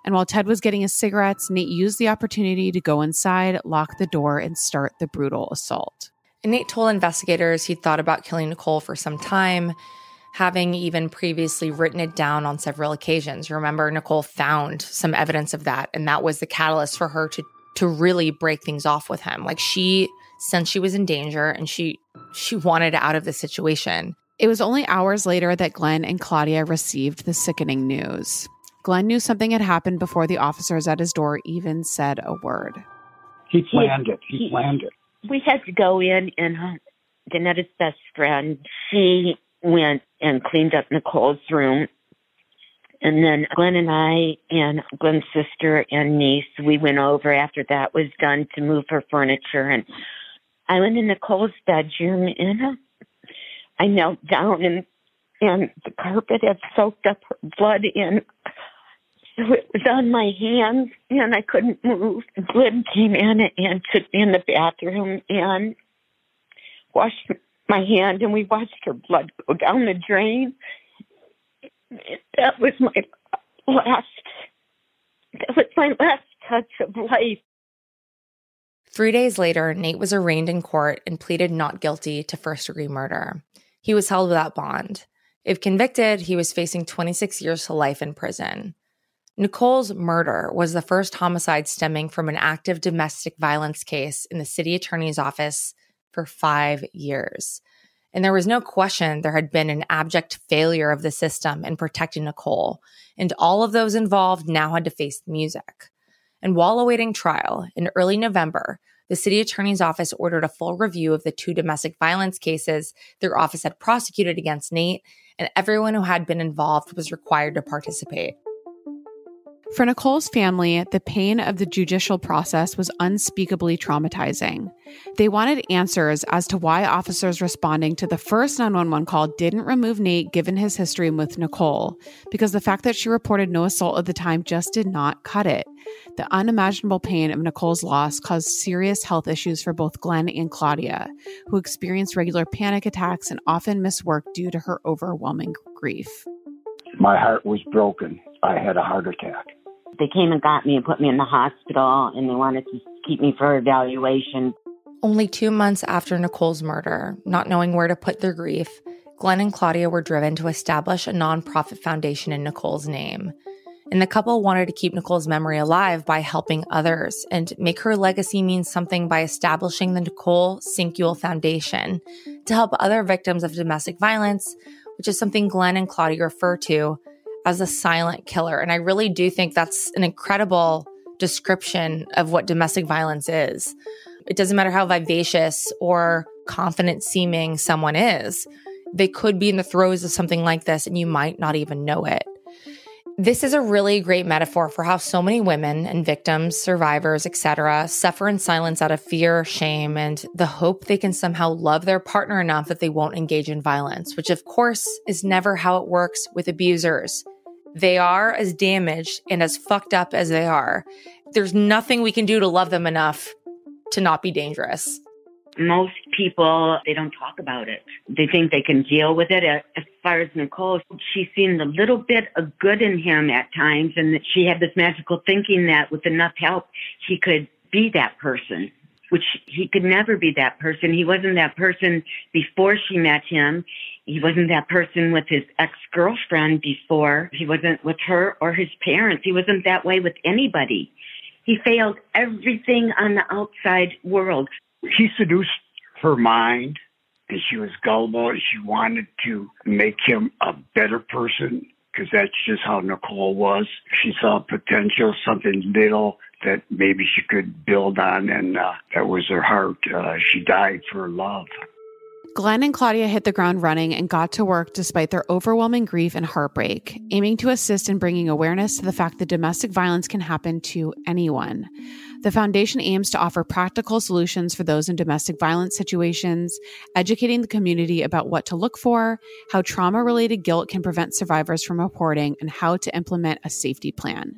And while Ted was getting his cigarettes, Nate used the opportunity to go inside, lock the door, and start the brutal assault. And Nate told investigators he'd thought about killing Nicole for some time, having even previously written it down on several occasions. Remember, Nicole found some evidence of that, and that was the catalyst for her to, to really break things off with him. Like, she, since she was in danger, and she, she wanted out of the situation. It was only hours later that Glenn and Claudia received the sickening news. Glenn knew something had happened before the officers at his door even said a word. He planned he, it. He, he planned it. We had to go in, and her, Danetta's best friend, she went and cleaned up Nicole's room. And then Glenn and I and Glenn's sister and niece, we went over after that was done to move her furniture. And I went in Nicole's bedroom, and I knelt down, and, and the carpet had soaked up her blood in. So it was on my hands, and I couldn't move. Glenn came in and took me in the bathroom and washed my hand, and we watched her blood go down the drain. That was my last, that was my last touch of life. Three days later, Nate was arraigned in court and pleaded not guilty to first-degree murder. He was held without bond. If convicted, he was facing twenty-six years to life in prison. Nicole's murder was the first homicide stemming from an active domestic violence case in the city attorney's office for five years. And there was no question there had been an abject failure of the system in protecting Nicole, and all of those involved now had to face the music. And while awaiting trial, in early November, the city attorney's office ordered a full review of the two domestic violence cases their office had prosecuted against Nate, and everyone who had been involved was required to participate. For Nicole's family, the pain of the judicial process was unspeakably traumatizing. They wanted answers as to why officers responding to the first nine one one call didn't remove Nate given his history with Nicole, because the fact that she reported no assault at the time just did not cut it. The unimaginable pain of Nicole's loss caused serious health issues for both Glenn and Claudia, who experienced regular panic attacks and often missed work due to her overwhelming grief. My heart was broken. I had a heart attack. They came and got me and put me in the hospital, and they wanted to keep me for evaluation. Only two months after Nicole's murder, not knowing where to put their grief, Glenn and Claudia were driven to establish a nonprofit foundation in Nicole's name. And the couple wanted to keep Nicole's memory alive by helping others and make her legacy mean something by establishing the Nicole Sinkule Foundation to help other victims of domestic violence, which is something Glenn and Claudia refer to as a silent killer. And I really do think that's an incredible description of what domestic violence is. It doesn't matter how vivacious or confident-seeming someone is. They could be in the throes of something like this, and you might not even know it. This is a really great metaphor for how so many women and victims, survivors, et cetera, suffer in silence out of fear, shame, and the hope they can somehow love their partner enough that they won't engage in violence, which of course is never how it works with abusers. They are as damaged and as fucked up as they are. There's nothing we can do to love them enough to not be dangerous. Most people, they don't talk about it. They think they can deal with it. As far as Nicole, she's seen a little bit of good in him at times, and that she had this magical thinking that with enough help, he could be that person, which he could never be that person. He wasn't that person before she met him. He wasn't that person with his ex-girlfriend before. He wasn't with her or his parents. He wasn't that way with anybody. He failed everything on the outside world. He seduced her mind, and she was gullible, and she wanted to make him a better person, because that's just how Nicole was. She saw potential, something little that maybe she could build on, and uh, that was her heart. Uh, she died for love. Glenn and Claudia hit the ground running and got to work despite their overwhelming grief and heartbreak, aiming to assist in bringing awareness to the fact that domestic violence can happen to anyone. The foundation aims to offer practical solutions for those in domestic violence situations, educating the community about what to look for, how trauma-related guilt can prevent survivors from reporting, and how to implement a safety plan.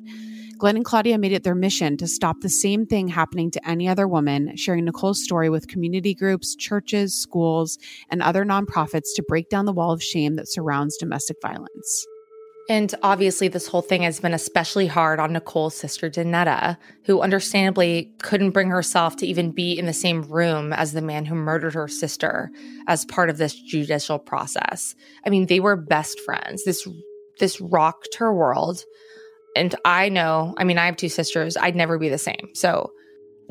Glenn and Claudia made it their mission to stop the same thing happening to any other woman, sharing Nicole's story with community groups, churches, schools, and other nonprofits to break down the wall of shame that surrounds domestic violence. And obviously, this whole thing has been especially hard on Nicole's sister, Danetta, who understandably couldn't bring herself to even be in the same room as the man who murdered her sister as part of this judicial process. I mean, they were best friends. This this rocked her world. And I know, I mean, I have two sisters. I'd never be the same. So,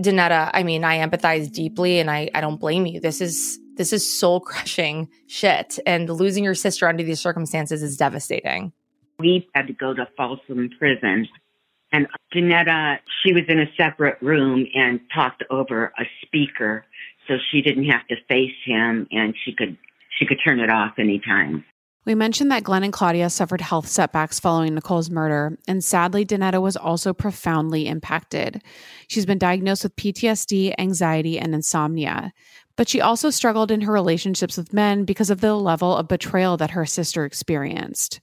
Danetta, I mean, I empathize deeply, and I, I don't blame you. This is this is soul-crushing shit. And losing your sister under these circumstances is devastating. We had to go to Folsom Prison, and Danetta, she was in a separate room and talked over a speaker, so she didn't have to face him, and she could she could turn it off anytime. We mentioned that Glenn and Claudia suffered health setbacks following Nicole's murder, and sadly, Danetta was also profoundly impacted. She's been diagnosed with P T S D, anxiety, and insomnia. But she also struggled in her relationships with men because of the level of betrayal that her sister experienced.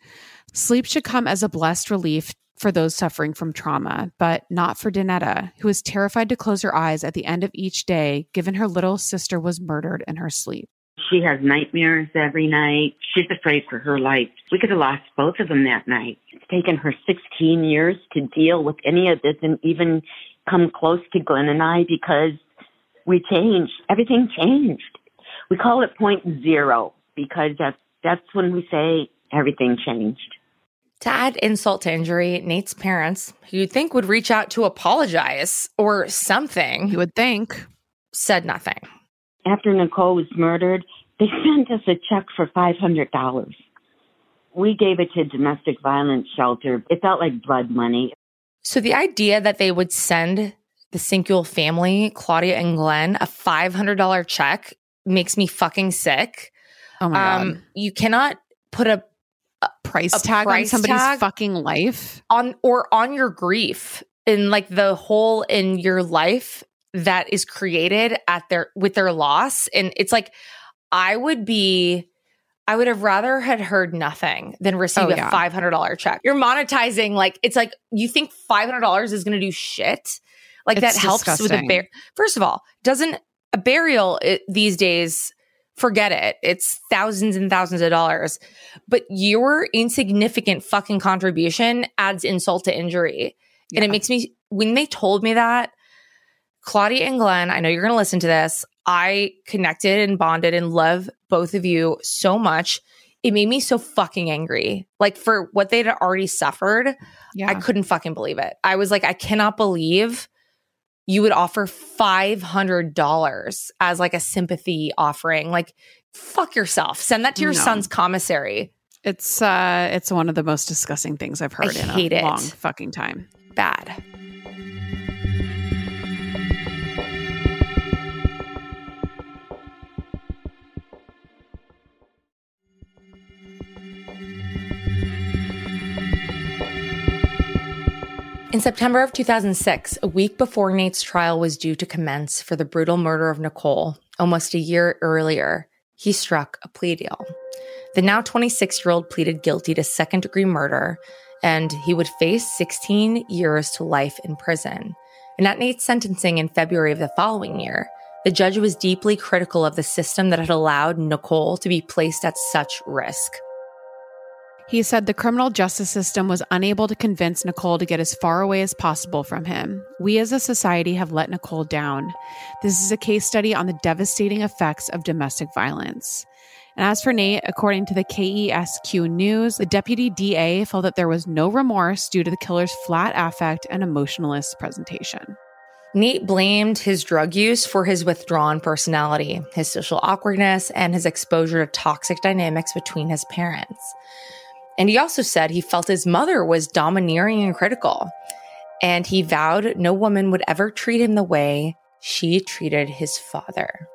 Sleep should come as a blessed relief for those suffering from trauma, but not for Danetta, who is terrified to close her eyes at the end of each day, given her little sister was murdered in her sleep. She has nightmares every night. She's afraid for her life. We could have lost both of them that night. It's taken her sixteen years to deal with any of this and even come close to Glenn and I, because we changed. Everything changed. We call it point zero because that's, that's when we say everything changed. To add insult to injury, Nate's parents, who you'd think would reach out to apologize or something, you would think, said nothing. After Nicole was murdered, they sent us a check for five hundred dollars. We gave it to domestic violence shelter. It felt like blood money. So the idea that they would send the Sinkule family, Claudia and Glenn, a five hundred dollars check makes me fucking sick. Oh my um, God. You cannot put a A price a tag price on somebody's tag fucking life on or on your grief and like the hole in your life that is created at their with their loss. And it's like I would be I would have rather had heard nothing than receive oh, a yeah. five hundred dollars check. You're monetizing like it's like you think five hundred dollars is going to do shit like it's that helps disgusting. With a bur- first of all doesn't a burial it, these days. Forget it. It's thousands and thousands of dollars. But your insignificant fucking contribution adds insult to injury. Yeah. And it makes me, when they told me that, Claudia and Glenn, I know you're going to listen to this. I connected and bonded and love both of you so much. It made me so fucking angry. Like for what they'd already suffered, yeah. I couldn't fucking believe it. I was like, I cannot believe you would offer five hundred dollars as like a sympathy offering. Like, fuck yourself. Send that to your no. son's commissary. It's uh, it's one of the most disgusting things I've heard I in hate a it. long fucking time. Bad. In September of two thousand six, a week before Nate's trial was due to commence for the brutal murder of Nicole, almost a year earlier, he struck a plea deal. The now twenty-six-year-old pleaded guilty to second-degree murder, and he would face sixteen years to life in prison. And at Nate's sentencing in February of the following year, the judge was deeply critical of the system that had allowed Nicole to be placed at such risk. He said the criminal justice system was unable to convince Nicole to get as far away as possible from him. We as a society have let Nicole down. This is a case study on the devastating effects of domestic violence. And as for Nate, according to the K E S Q News, the deputy D A felt that there was no remorse due to the killer's flat affect and emotionless presentation. Nate blamed his drug use for his withdrawn personality, his social awkwardness, and his exposure to toxic dynamics between his parents. And he also said he felt his mother was domineering and critical, and he vowed no woman would ever treat him the way she treated his father.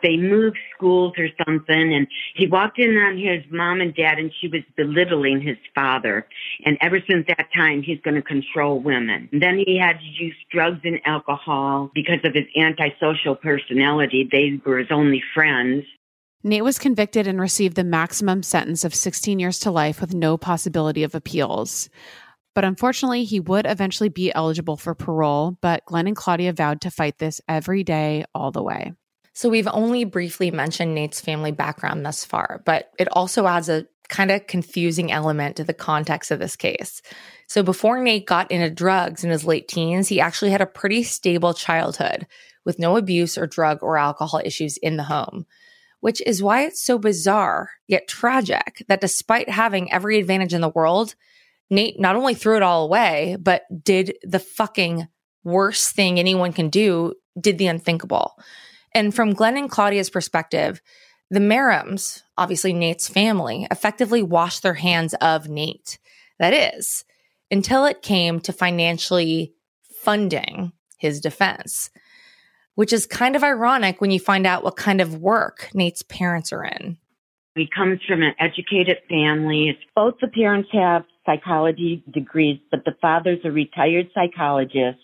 They moved schools or something, and he walked in on his mom and dad, and she was belittling his father. And ever since that time, he's going to control women. And then he had to use drugs and alcohol because of his antisocial personality. They were his only friends. Nate was convicted and received the maximum sentence of sixteen years to life with no possibility of appeals. But unfortunately, he would eventually be eligible for parole, but Glenn and Claudia vowed to fight this every day, all the way. So we've only briefly mentioned Nate's family background thus far, but it also adds a kind of confusing element to the context of this case. So before Nate got into drugs in his late teens, he actually had a pretty stable childhood with no abuse or drug or alcohol issues in the home, which is why it's so bizarre, yet tragic, that despite having every advantage in the world, Nate not only threw it all away, but did the fucking worst thing anyone can do, did the unthinkable. And from Glenn and Claudia's perspective, the Merrims, obviously Nate's family, effectively washed their hands of Nate. That is, until it came to financially funding his defense, which is kind of ironic when you find out what kind of work Nate's parents are in. He comes from an educated family. Both the parents have psychology degrees, but the father's a retired psychologist,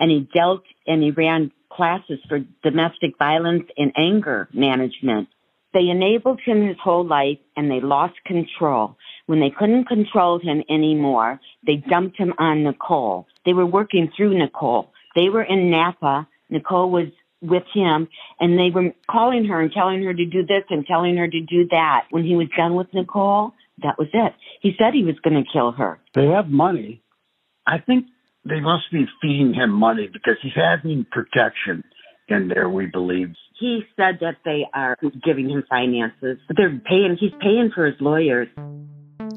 and he dealt and he ran classes for domestic violence and anger management. They enabled him his whole life, and they lost control. When they couldn't control him anymore, they dumped him on Nicole. They were working through Nicole. They were in Napa. Nicole was with him, and they were calling her and telling her to do this and telling her to do that. When he was done with Nicole, that was it. He said he was going to kill her. They have money. I think they must be feeding him money because he's having protection. in there, we believe. He said that they are giving him finances, but they're paying, he's paying for his lawyers.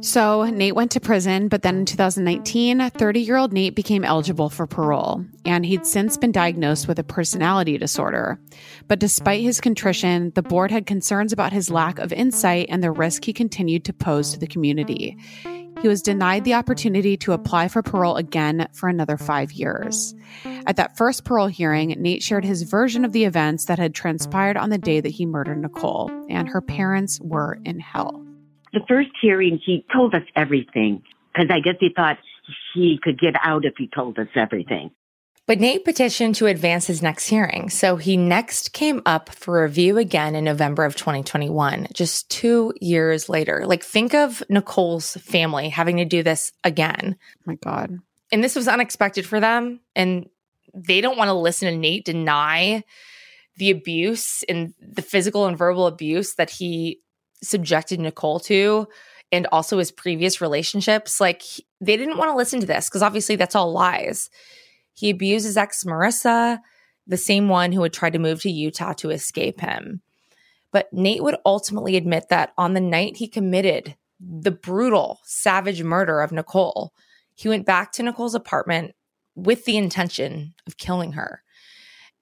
So Nate went to prison, but then in two thousand nineteen, thirty-year-old Nate became eligible for parole, and he'd since been diagnosed with a personality disorder. But despite his contrition, the board had concerns about his lack of insight and the risk he continued to pose to the community. He was denied the opportunity to apply for parole again for another five years. At that first parole hearing, Nate shared his version of the events that had transpired on the day that he murdered Nicole, and her parents were in hell. The first hearing, he told us everything, because I guess he thought he could get out if he told us everything. But Nate petitioned to advance his next hearing, so he next came up for review again in November of twenty twenty-one, just two years later. Like, think of Nicole's family having to do this again. Oh my God. And this was unexpected for them, and they don't want to listen to Nate deny the abuse and the physical and verbal abuse that he subjected Nicole to, and also his previous relationships. Like, he, they didn't want to listen to this, because obviously that's all lies. He abused his ex, Marissa, the same one who had tried to move to Utah to escape him. But Nate would ultimately admit that on the night he committed the brutal, savage murder of Nicole, he went back to Nicole's apartment with the intention of killing her.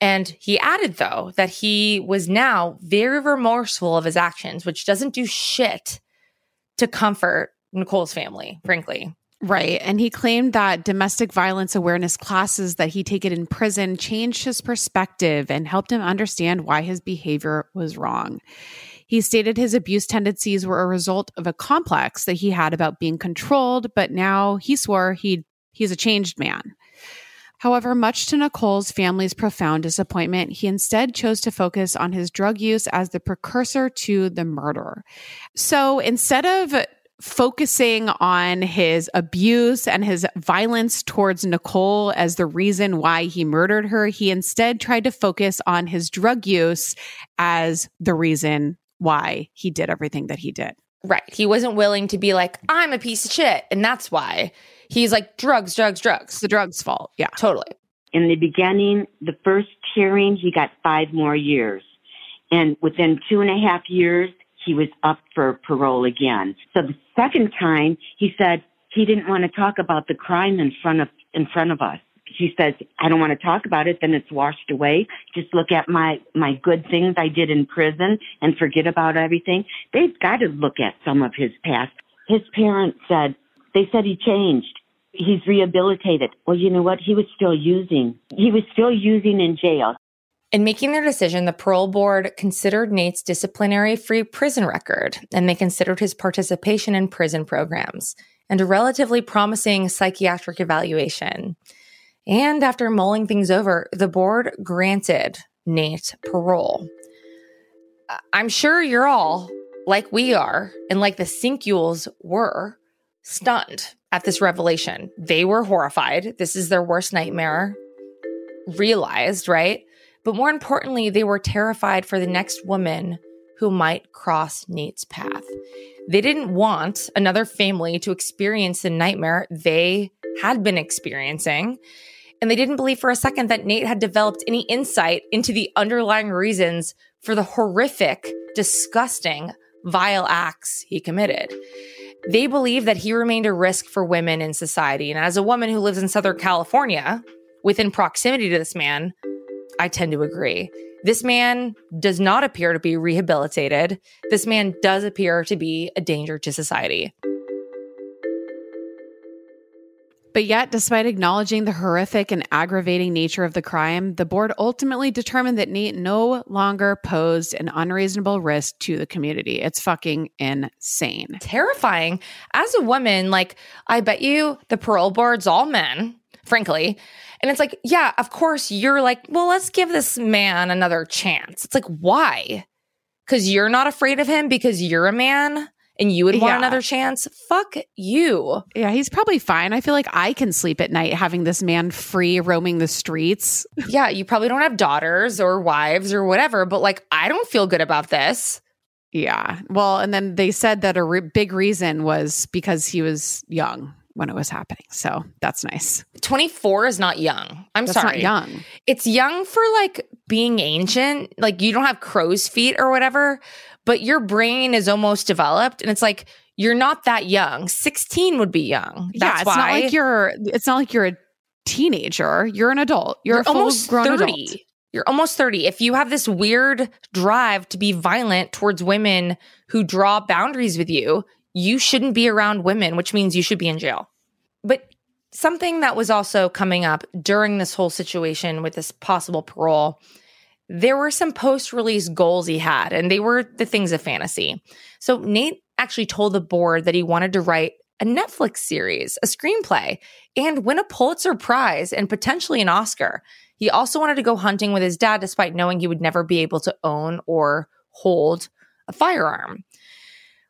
And he added, though, that he was now very remorseful of his actions, which doesn't do shit to comfort Nicole's family, frankly. Right. And he claimed that domestic violence awareness classes that he taken in prison changed his perspective and helped him understand why his behavior was wrong. He stated his abuse tendencies were a result of a complex that he had about being controlled, but now he swore he he's a changed man. However, much to Nicole's family's profound disappointment, he instead chose to focus on his drug use as the precursor to the murder. So instead of focusing on his abuse and his violence towards Nicole as the reason why he murdered her, he instead tried to focus on his drug use as the reason why he did everything that he did. Right. He wasn't willing to be like, I'm a piece of shit, and that's why. He's like, drugs, drugs, drugs. It's the drugs' fault. Yeah, totally. In the beginning, the first hearing, he got five more years. And within two and a half years, he was up for parole again. So the second time, he said he didn't want to talk about the crime in front of in front of us. He says, I don't want to talk about it. Then it's washed away. Just look at my, my good things I did in prison and forget about everything. They've got to look at some of his past. His parents said, they said he changed. He's rehabilitated. Well, you know what? He was still using. He was still using in jail. In making their decision, the parole board considered Nate's disciplinary-free prison record, and they considered his participation in prison programs and a relatively promising psychiatric evaluation. And after mulling things over, the board granted Nate parole. I'm sure you're all, like we are, and like the Sinkules were, stunned at this revelation. They were horrified. This is their worst nightmare realized, right? But more importantly, they were terrified for the next woman who might cross Nate's path. They didn't want another family to experience the nightmare they had been experiencing. And they didn't believe for a second that Nate had developed any insight into the underlying reasons for the horrific, disgusting, vile acts he committed. They believed that he remained a risk for women in society. And as a woman who lives in Southern California, within proximity to this man, I tend to agree. This man does not appear to be rehabilitated. This man does appear to be a danger to society. But yet, despite acknowledging the horrific and aggravating nature of the crime, the board ultimately determined that Nate no longer posed an unreasonable risk to the community. It's fucking insane. Terrifying. As a woman, like, I bet you the parole board's all men, frankly. And it's like, yeah, of course, you're like, well, let's give this man another chance. It's like, why? Because you're not afraid of him because you're a man and you would want yeah. another chance? Fuck you. Yeah, he's probably fine. I feel like I can sleep at night having this man free roaming the streets. Yeah, you probably don't have daughters or wives or whatever, but like, I don't feel good about this. Yeah. Well, and then they said that a re- big reason was because he was young when it was happening. So that's nice. twenty-four is not young. I'm that's sorry. It's not young. It's young for like being ancient. Like you don't have crow's feet or whatever, but your brain is almost developed. And it's like, you're not that young. sixteen would be young. That's yeah, it's why. Not like you're, it's not like you're a teenager. You're an adult. You're, you're almost grown thirty. Adult. You're almost thirty. If you have this weird drive to be violent towards women who draw boundaries with you, you shouldn't be around women, which means you should be in jail. But something that was also coming up during this whole situation with this possible parole, there were some post-release goals he had, and they were the things of fantasy. So Nate actually told the board that he wanted to write a Netflix series, a screenplay, and win a Pulitzer Prize and potentially an Oscar. He also wanted to go hunting with his dad, despite knowing he would never be able to own or hold a firearm.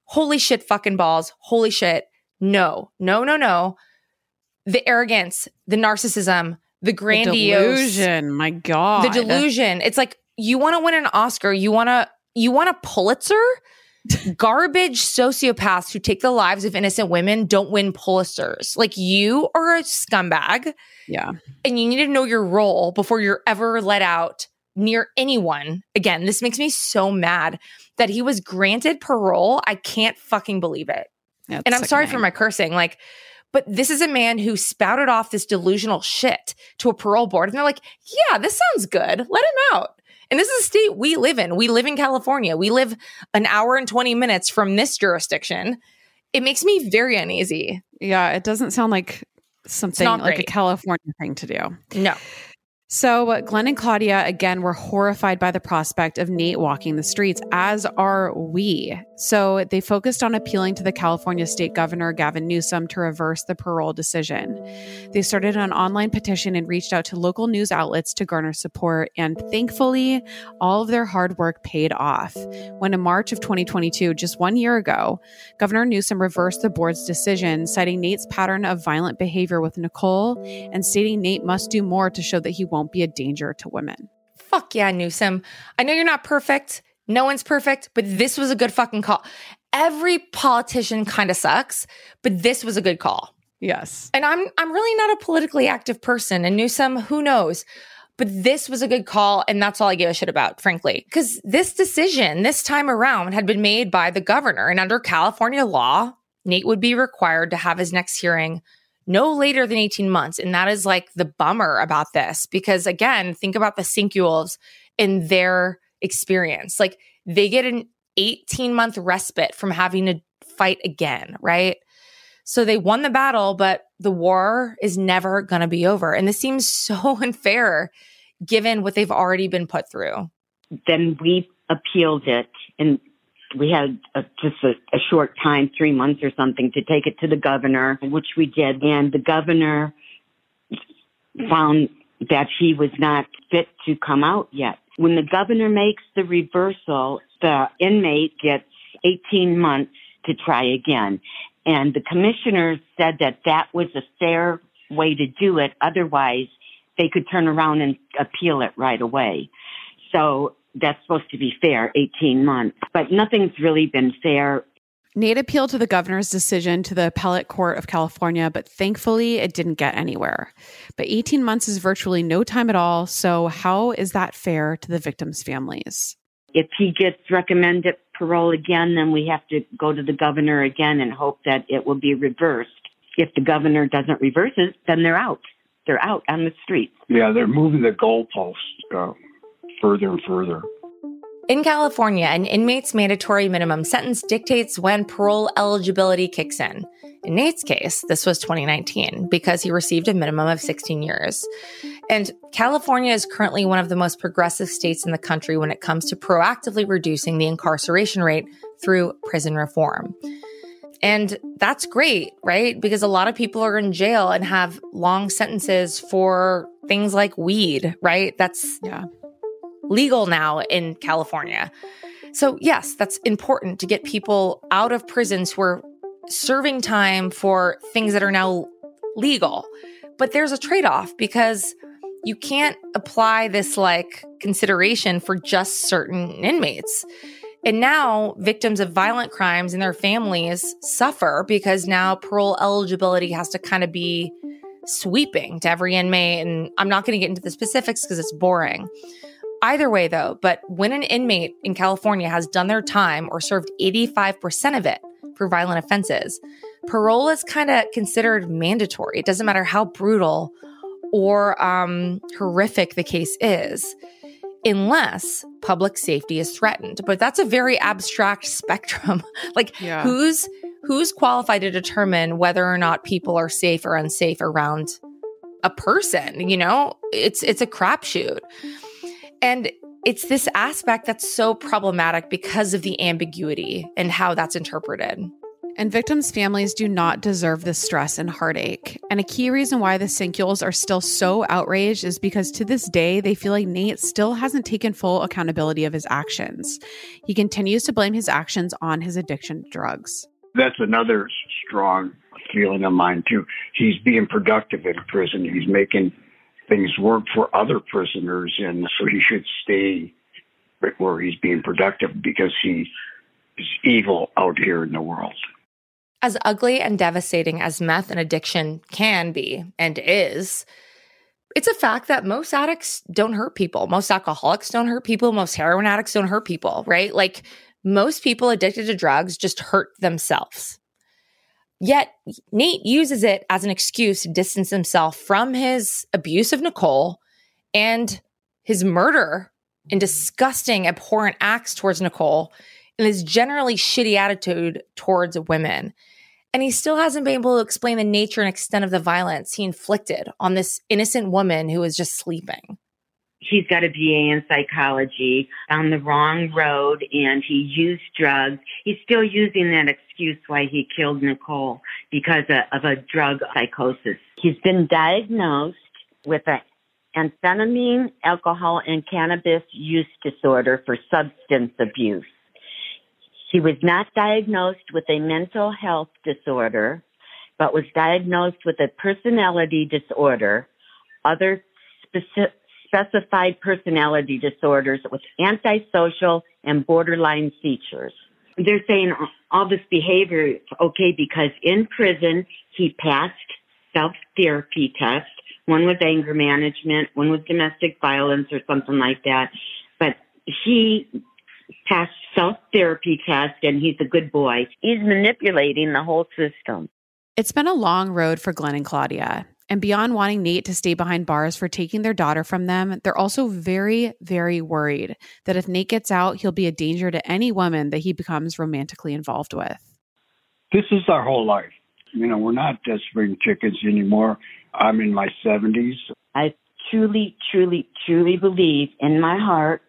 Holy shit, fucking balls. Holy shit. No, no, no, no. The arrogance, the narcissism, the grandiose. The delusion, my God. The delusion. It's like, you want to win an Oscar. You want to, you want a Pulitzer? Garbage sociopaths who take the lives of innocent women don't win Pulitzers. Like, you are a scumbag. Yeah. And you need to know your role before you're ever let out near anyone. Again, this makes me so mad that he was granted parole. I can't fucking believe it. Yeah, and I'm sorry for my cursing. Like, but this is a man who spouted off this delusional shit to a parole board. And they're like, yeah, this sounds good. Let him out. And this is a state we live in. We live in California. We live an hour and twenty minutes from this jurisdiction. It makes me very uneasy. Yeah, it doesn't sound like something like a California thing to do. No. So uh, Glenn and Claudia, again, were horrified by the prospect of Nate walking the streets, as are we. So they focused on appealing to the California state governor, Gavin Newsom, to reverse the parole decision. They started an online petition and reached out to local news outlets to garner support. And thankfully, all of their hard work paid off. When in March of twenty twenty-two, just one year ago, Governor Newsom reversed the board's decision, citing Nate's pattern of violent behavior with Nicole and stating Nate must do more to show that he won't be a danger to women. Fuck yeah, Newsom. I know you're not perfect. No one's perfect, but this was a good fucking call. Every politician kind of sucks, but this was a good call. Yes. And I'm I'm really not a politically active person, and Newsom, who knows? But this was a good call, and that's all I give a shit about, frankly. Because this decision, this time around, had been made by the governor, and under California law, Nate would be required to have his next hearing no later than eighteen months. And that is like the bummer about this, because again, think about the Sinkules and their experience. Like, they get an eighteen month respite from having to fight again, right? So they won the battle, but the war is never going to be over. And this seems so unfair given what they've already been put through. Then we appealed it, and we had a, just a, a short time, three months or something, to take it to the governor, which we did. And the governor found that he was not fit to come out yet. When the governor makes the reversal, the inmate gets eighteen months to try again. And the commissioner said that that was a fair way to do it. Otherwise, they could turn around and appeal it right away. So that's supposed to be fair, eighteen months, but nothing's really been fair. Nate appealed to the governor's decision to the appellate court of California, but thankfully it didn't get anywhere. But eighteen months is virtually no time at all. So how is that fair to the victims' families? If he gets recommended parole again, then we have to go to the governor again and hope that it will be reversed. If the governor doesn't reverse it, then they're out. They're out on the street. Yeah, they're moving the goalposts uh, further and further. In California, an inmate's mandatory minimum sentence dictates when parole eligibility kicks in. In Nate's case, this was twenty nineteen because he received a minimum of sixteen years. And California is currently one of the most progressive states in the country when it comes to proactively reducing the incarceration rate through prison reform. And that's great, right? Because a lot of people are in jail and have long sentences for things like weed, right? That's... yeah. legal now in California. So yes, that's important to get people out of prisons who are serving time for things that are now legal. But there's a trade-off because you can't apply this like consideration for just certain inmates. And now victims of violent crimes and their families suffer because now parole eligibility has to kind of be sweeping to every inmate. And I'm not going to get into the specifics because it's boring. Either way, though, but when an inmate in California has done their time or served eighty-five percent of it for violent offenses, parole is kind of considered mandatory. It doesn't matter how brutal or um, horrific the case is, unless public safety is threatened. But that's a very abstract spectrum. Like, yeah. who's who's qualified to determine whether or not people are safe or unsafe around a person? You know, it's it's a crapshoot. And it's this aspect that's so problematic because of the ambiguity and how that's interpreted. And victims' families do not deserve this stress and heartache. And a key reason why the Sinkules are still so outraged is because to this day, they feel like Nate still hasn't taken full accountability of his actions. He continues to blame his actions on his addiction to drugs. That's another strong feeling of mine, too. He's being productive in prison. He's making things work for other prisoners, and so he should stay right where he's being productive because he is evil out here in the world. As ugly and devastating as meth and addiction can be and is, it's a fact that most addicts don't hurt people. Most alcoholics don't hurt people. Most heroin addicts don't hurt people, right? Like, most people addicted to drugs just hurt themselves. Yet Nate uses it as an excuse to distance himself from his abuse of Nicole and his murder and disgusting, abhorrent acts towards Nicole and his generally shitty attitude towards women. And he still hasn't been able to explain the nature and extent of the violence he inflicted on this innocent woman who was just sleeping. He's got a B A in psychology, on the wrong road, and he used drugs. He's still using that excuse why he killed Nicole, because of a drug psychosis. He's been diagnosed with an amphetamine, alcohol, and cannabis use disorder for substance abuse. He was not diagnosed with a mental health disorder, but was diagnosed with a personality disorder, other specific specified personality disorders with antisocial and borderline features. They're saying all this behavior is okay because in prison, he passed self-therapy tests. One was anger management, one was domestic violence or something like that. But he passed self-therapy tests and he's a good boy. He's manipulating the whole system. It's been a long road for Glenn and Claudia. And beyond wanting Nate to stay behind bars for taking their daughter from them, they're also very, very worried that if Nate gets out, he'll be a danger to any woman that he becomes romantically involved with. This is our whole life. You know, we're not just spring chickens anymore. I'm in my seventies. I truly, truly, truly believe in my heart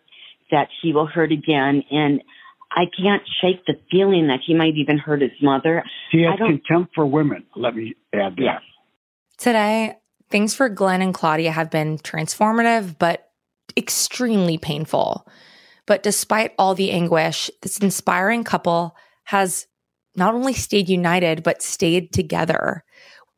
that he will hurt again. And I can't shake the feeling that he might even hurt his mother. He has contempt for women. Let me add that. Yeah. Today, things for Glenn and Claudia have been transformative, but extremely painful. But despite all the anguish, this inspiring couple has not only stayed united, but stayed together,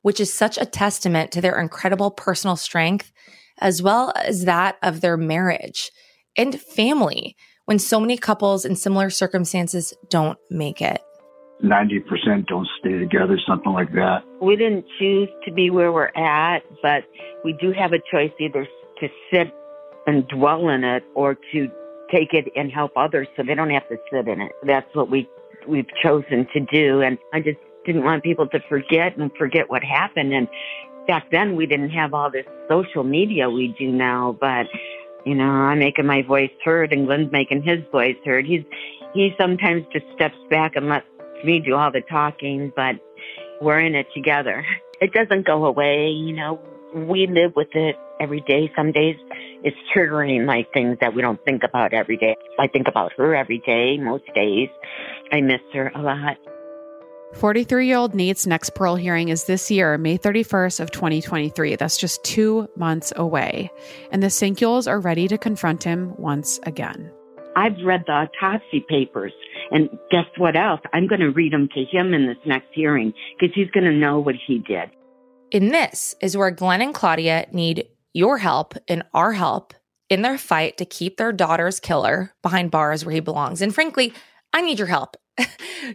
which is such a testament to their incredible personal strength, as well as that of their marriage and family, when so many couples in similar circumstances don't make it. ninety percent don't stay together, something like that. We didn't choose to be where we're at, but we do have a choice either to sit and dwell in it or to take it and help others so they don't have to sit in it. That's what we, we've chosen to do. And I just didn't want people to forget and forget what happened. And back then we didn't have all this social media we do now, but, you know, I'm making my voice heard and Glenn's making his voice heard. He's, he sometimes just steps back and lets me do all the talking, but we're in it together. It doesn't go away, you know. We live with it every day. Some days it's triggering, like things that we don't think about every day. I think about her every day, most days. I miss her a lot. forty-three-year-old Nate's next parole hearing is this year, May thirty-first of twenty twenty-three. That's just two months away. And the Sinkules are ready to confront him once again. I've read the autopsy papers, and guess what else? I'm going to read them to him in this next hearing because he's going to know what he did. And this is where Glenn and Claudia need your help and our help in their fight to keep their daughter's killer behind bars where he belongs. And frankly, I need your help.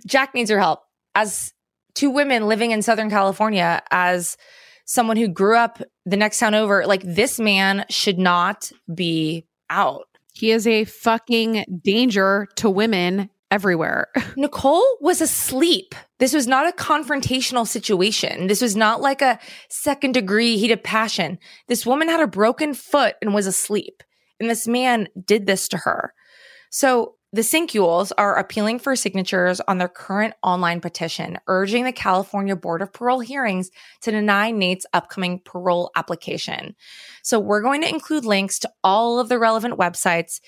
Jac needs your help. As two women living in Southern California, as someone who grew up the next town over, like, this man should not be out. He is a fucking danger to women everywhere. Nicole was asleep. This was not a confrontational situation. This was not like a second degree heat of passion. This woman had a broken foot and was asleep. And this man did this to her. So the Sinkules are appealing for signatures on their current online petition, urging the California Board of Parole Hearings to deny Nate's upcoming parole application. So we're going to include links to all of the relevant websites,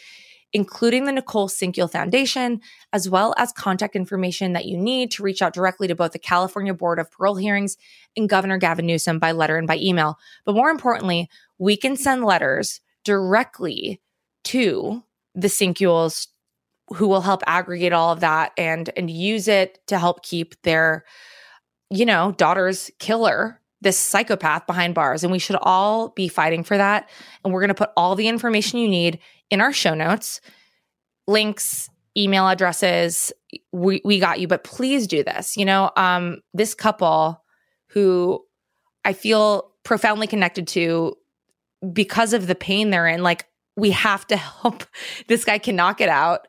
including the Nicole Sinkule Foundation, as well as contact information that you need to reach out directly to both the California Board of Parole Hearings and Governor Gavin Newsom by letter and by email. But more importantly, we can send letters directly to the Sinkules, who will help aggregate all of that and and use it to help keep their, you know, daughter's killer, this psychopath, behind bars. And we should all be fighting for that. And we're going to put all the information you need in our show notes, links, email addresses. We we got you, but please do this. You know, um, this couple who I feel profoundly connected to because of the pain they're in, like, we have to help. This guy cannot get out.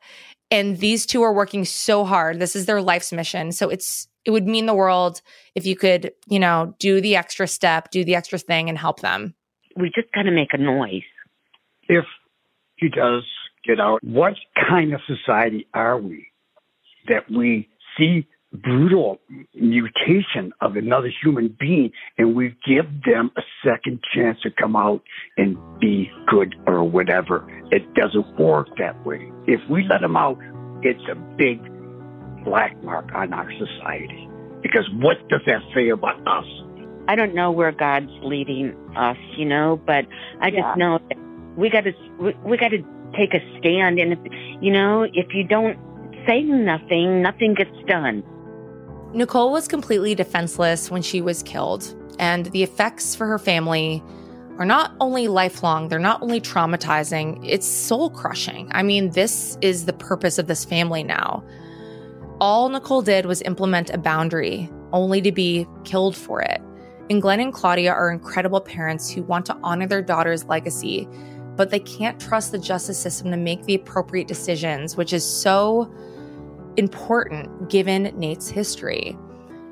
And these two are working so hard. This is their life's mission. So it's it would mean the world if you could, you know, do the extra step, do the extra thing and help them. We just got to make a noise. If he does get out, what kind of society are we that we see brutal mutation of another human being and we give them a second chance to come out and be good or whatever? It doesn't work that way. If we let them out, it's a big black mark on our society. Because what does that say about us? I don't know where God's leading us, you know, but I yeah. just know that We got to we got to take a stand. And, if, you know, if you don't say nothing, nothing gets done. Nicole was completely defenseless when she was killed. And the effects for her family are not only lifelong, they're not only traumatizing, it's soul crushing. I mean, this is the purpose of this family now. All Nicole did was implement a boundary, only to be killed for it. And Glenn and Claudia are incredible parents who want to honor their daughter's legacy, but they can't trust the justice system to make the appropriate decisions, which is so important given Nate's history.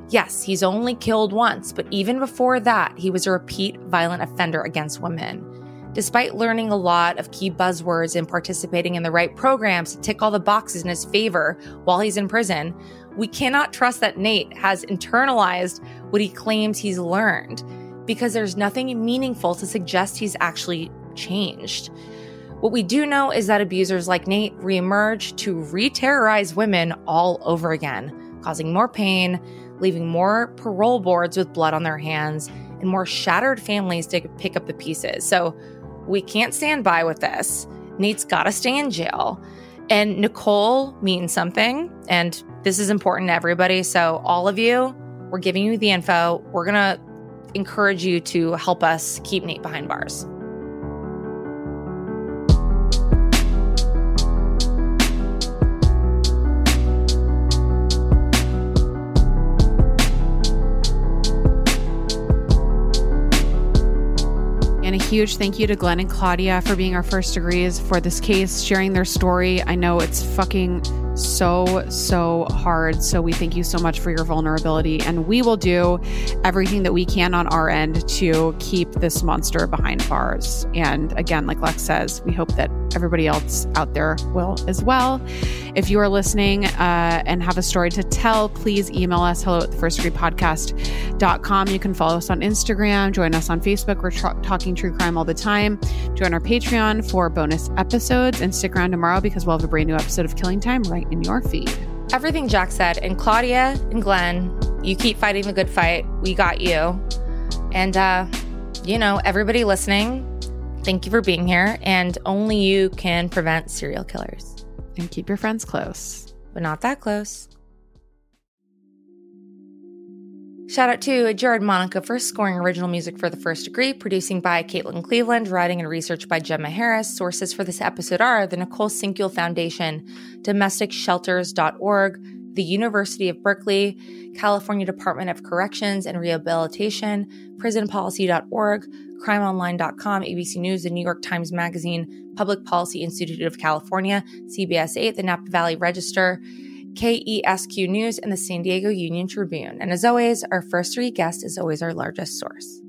Yes, he's only killed once, but even before that, he was a repeat violent offender against women. Despite learning a lot of key buzzwords and participating in the right programs to tick all the boxes in his favor while he's in prison, we cannot trust that Nate has internalized what he claims he's learned, because there's nothing meaningful to suggest he's actually changed. What we do know is that abusers like Nate reemerge to re-terrorize women all over again, causing more pain, leaving more parole boards with blood on their hands, and more shattered families to pick up the pieces. So we can't stand by with this. Nate's got to stay in jail. And Nicole means something, and this is important to everybody. So all of you, we're giving you the info. We're going to encourage you to help us keep Nate behind bars. And a huge thank you to Glenn and Claudia for being our first degrees for this case, sharing their story. I know it's fucking so, so hard. So we thank you so much for your vulnerability. And we will do everything that we can on our end to keep this monster behind bars. And again, like Lex says, we hope that everybody else out there will as well. If you are listening uh, and have a story to tell, please email us, hello at the first degree podcast dot com. You can follow us on Instagram, join us on Facebook. We're tra- talking true crime all the time. Join our Patreon for bonus episodes, and stick around tomorrow because we'll have a brand new episode of Killing Time right in your feed. Everything Jac said, and Claudia and Glenn, you keep fighting the good fight. We got you. And, uh, you know, everybody listening, thank you for being here. And only you can prevent serial killers. And keep your friends close. But not that close. Shout out to Jared Monica for scoring original music for The First Degree, producing by Caitlin Cleveland, writing and research by Gemma Harris. Sources for this episode are the Nicole Sinkule Foundation, domestic shelters dot org, the University of Berkeley, California Department of Corrections and Rehabilitation, prison policy dot org, crime online dot com, A B C News, The New York Times Magazine, Public Policy Institute of California, C B S eight, the Napa Valley Register, K E S Q News, and the San Diego Union Tribune. And as always, our first three guests is always our largest source.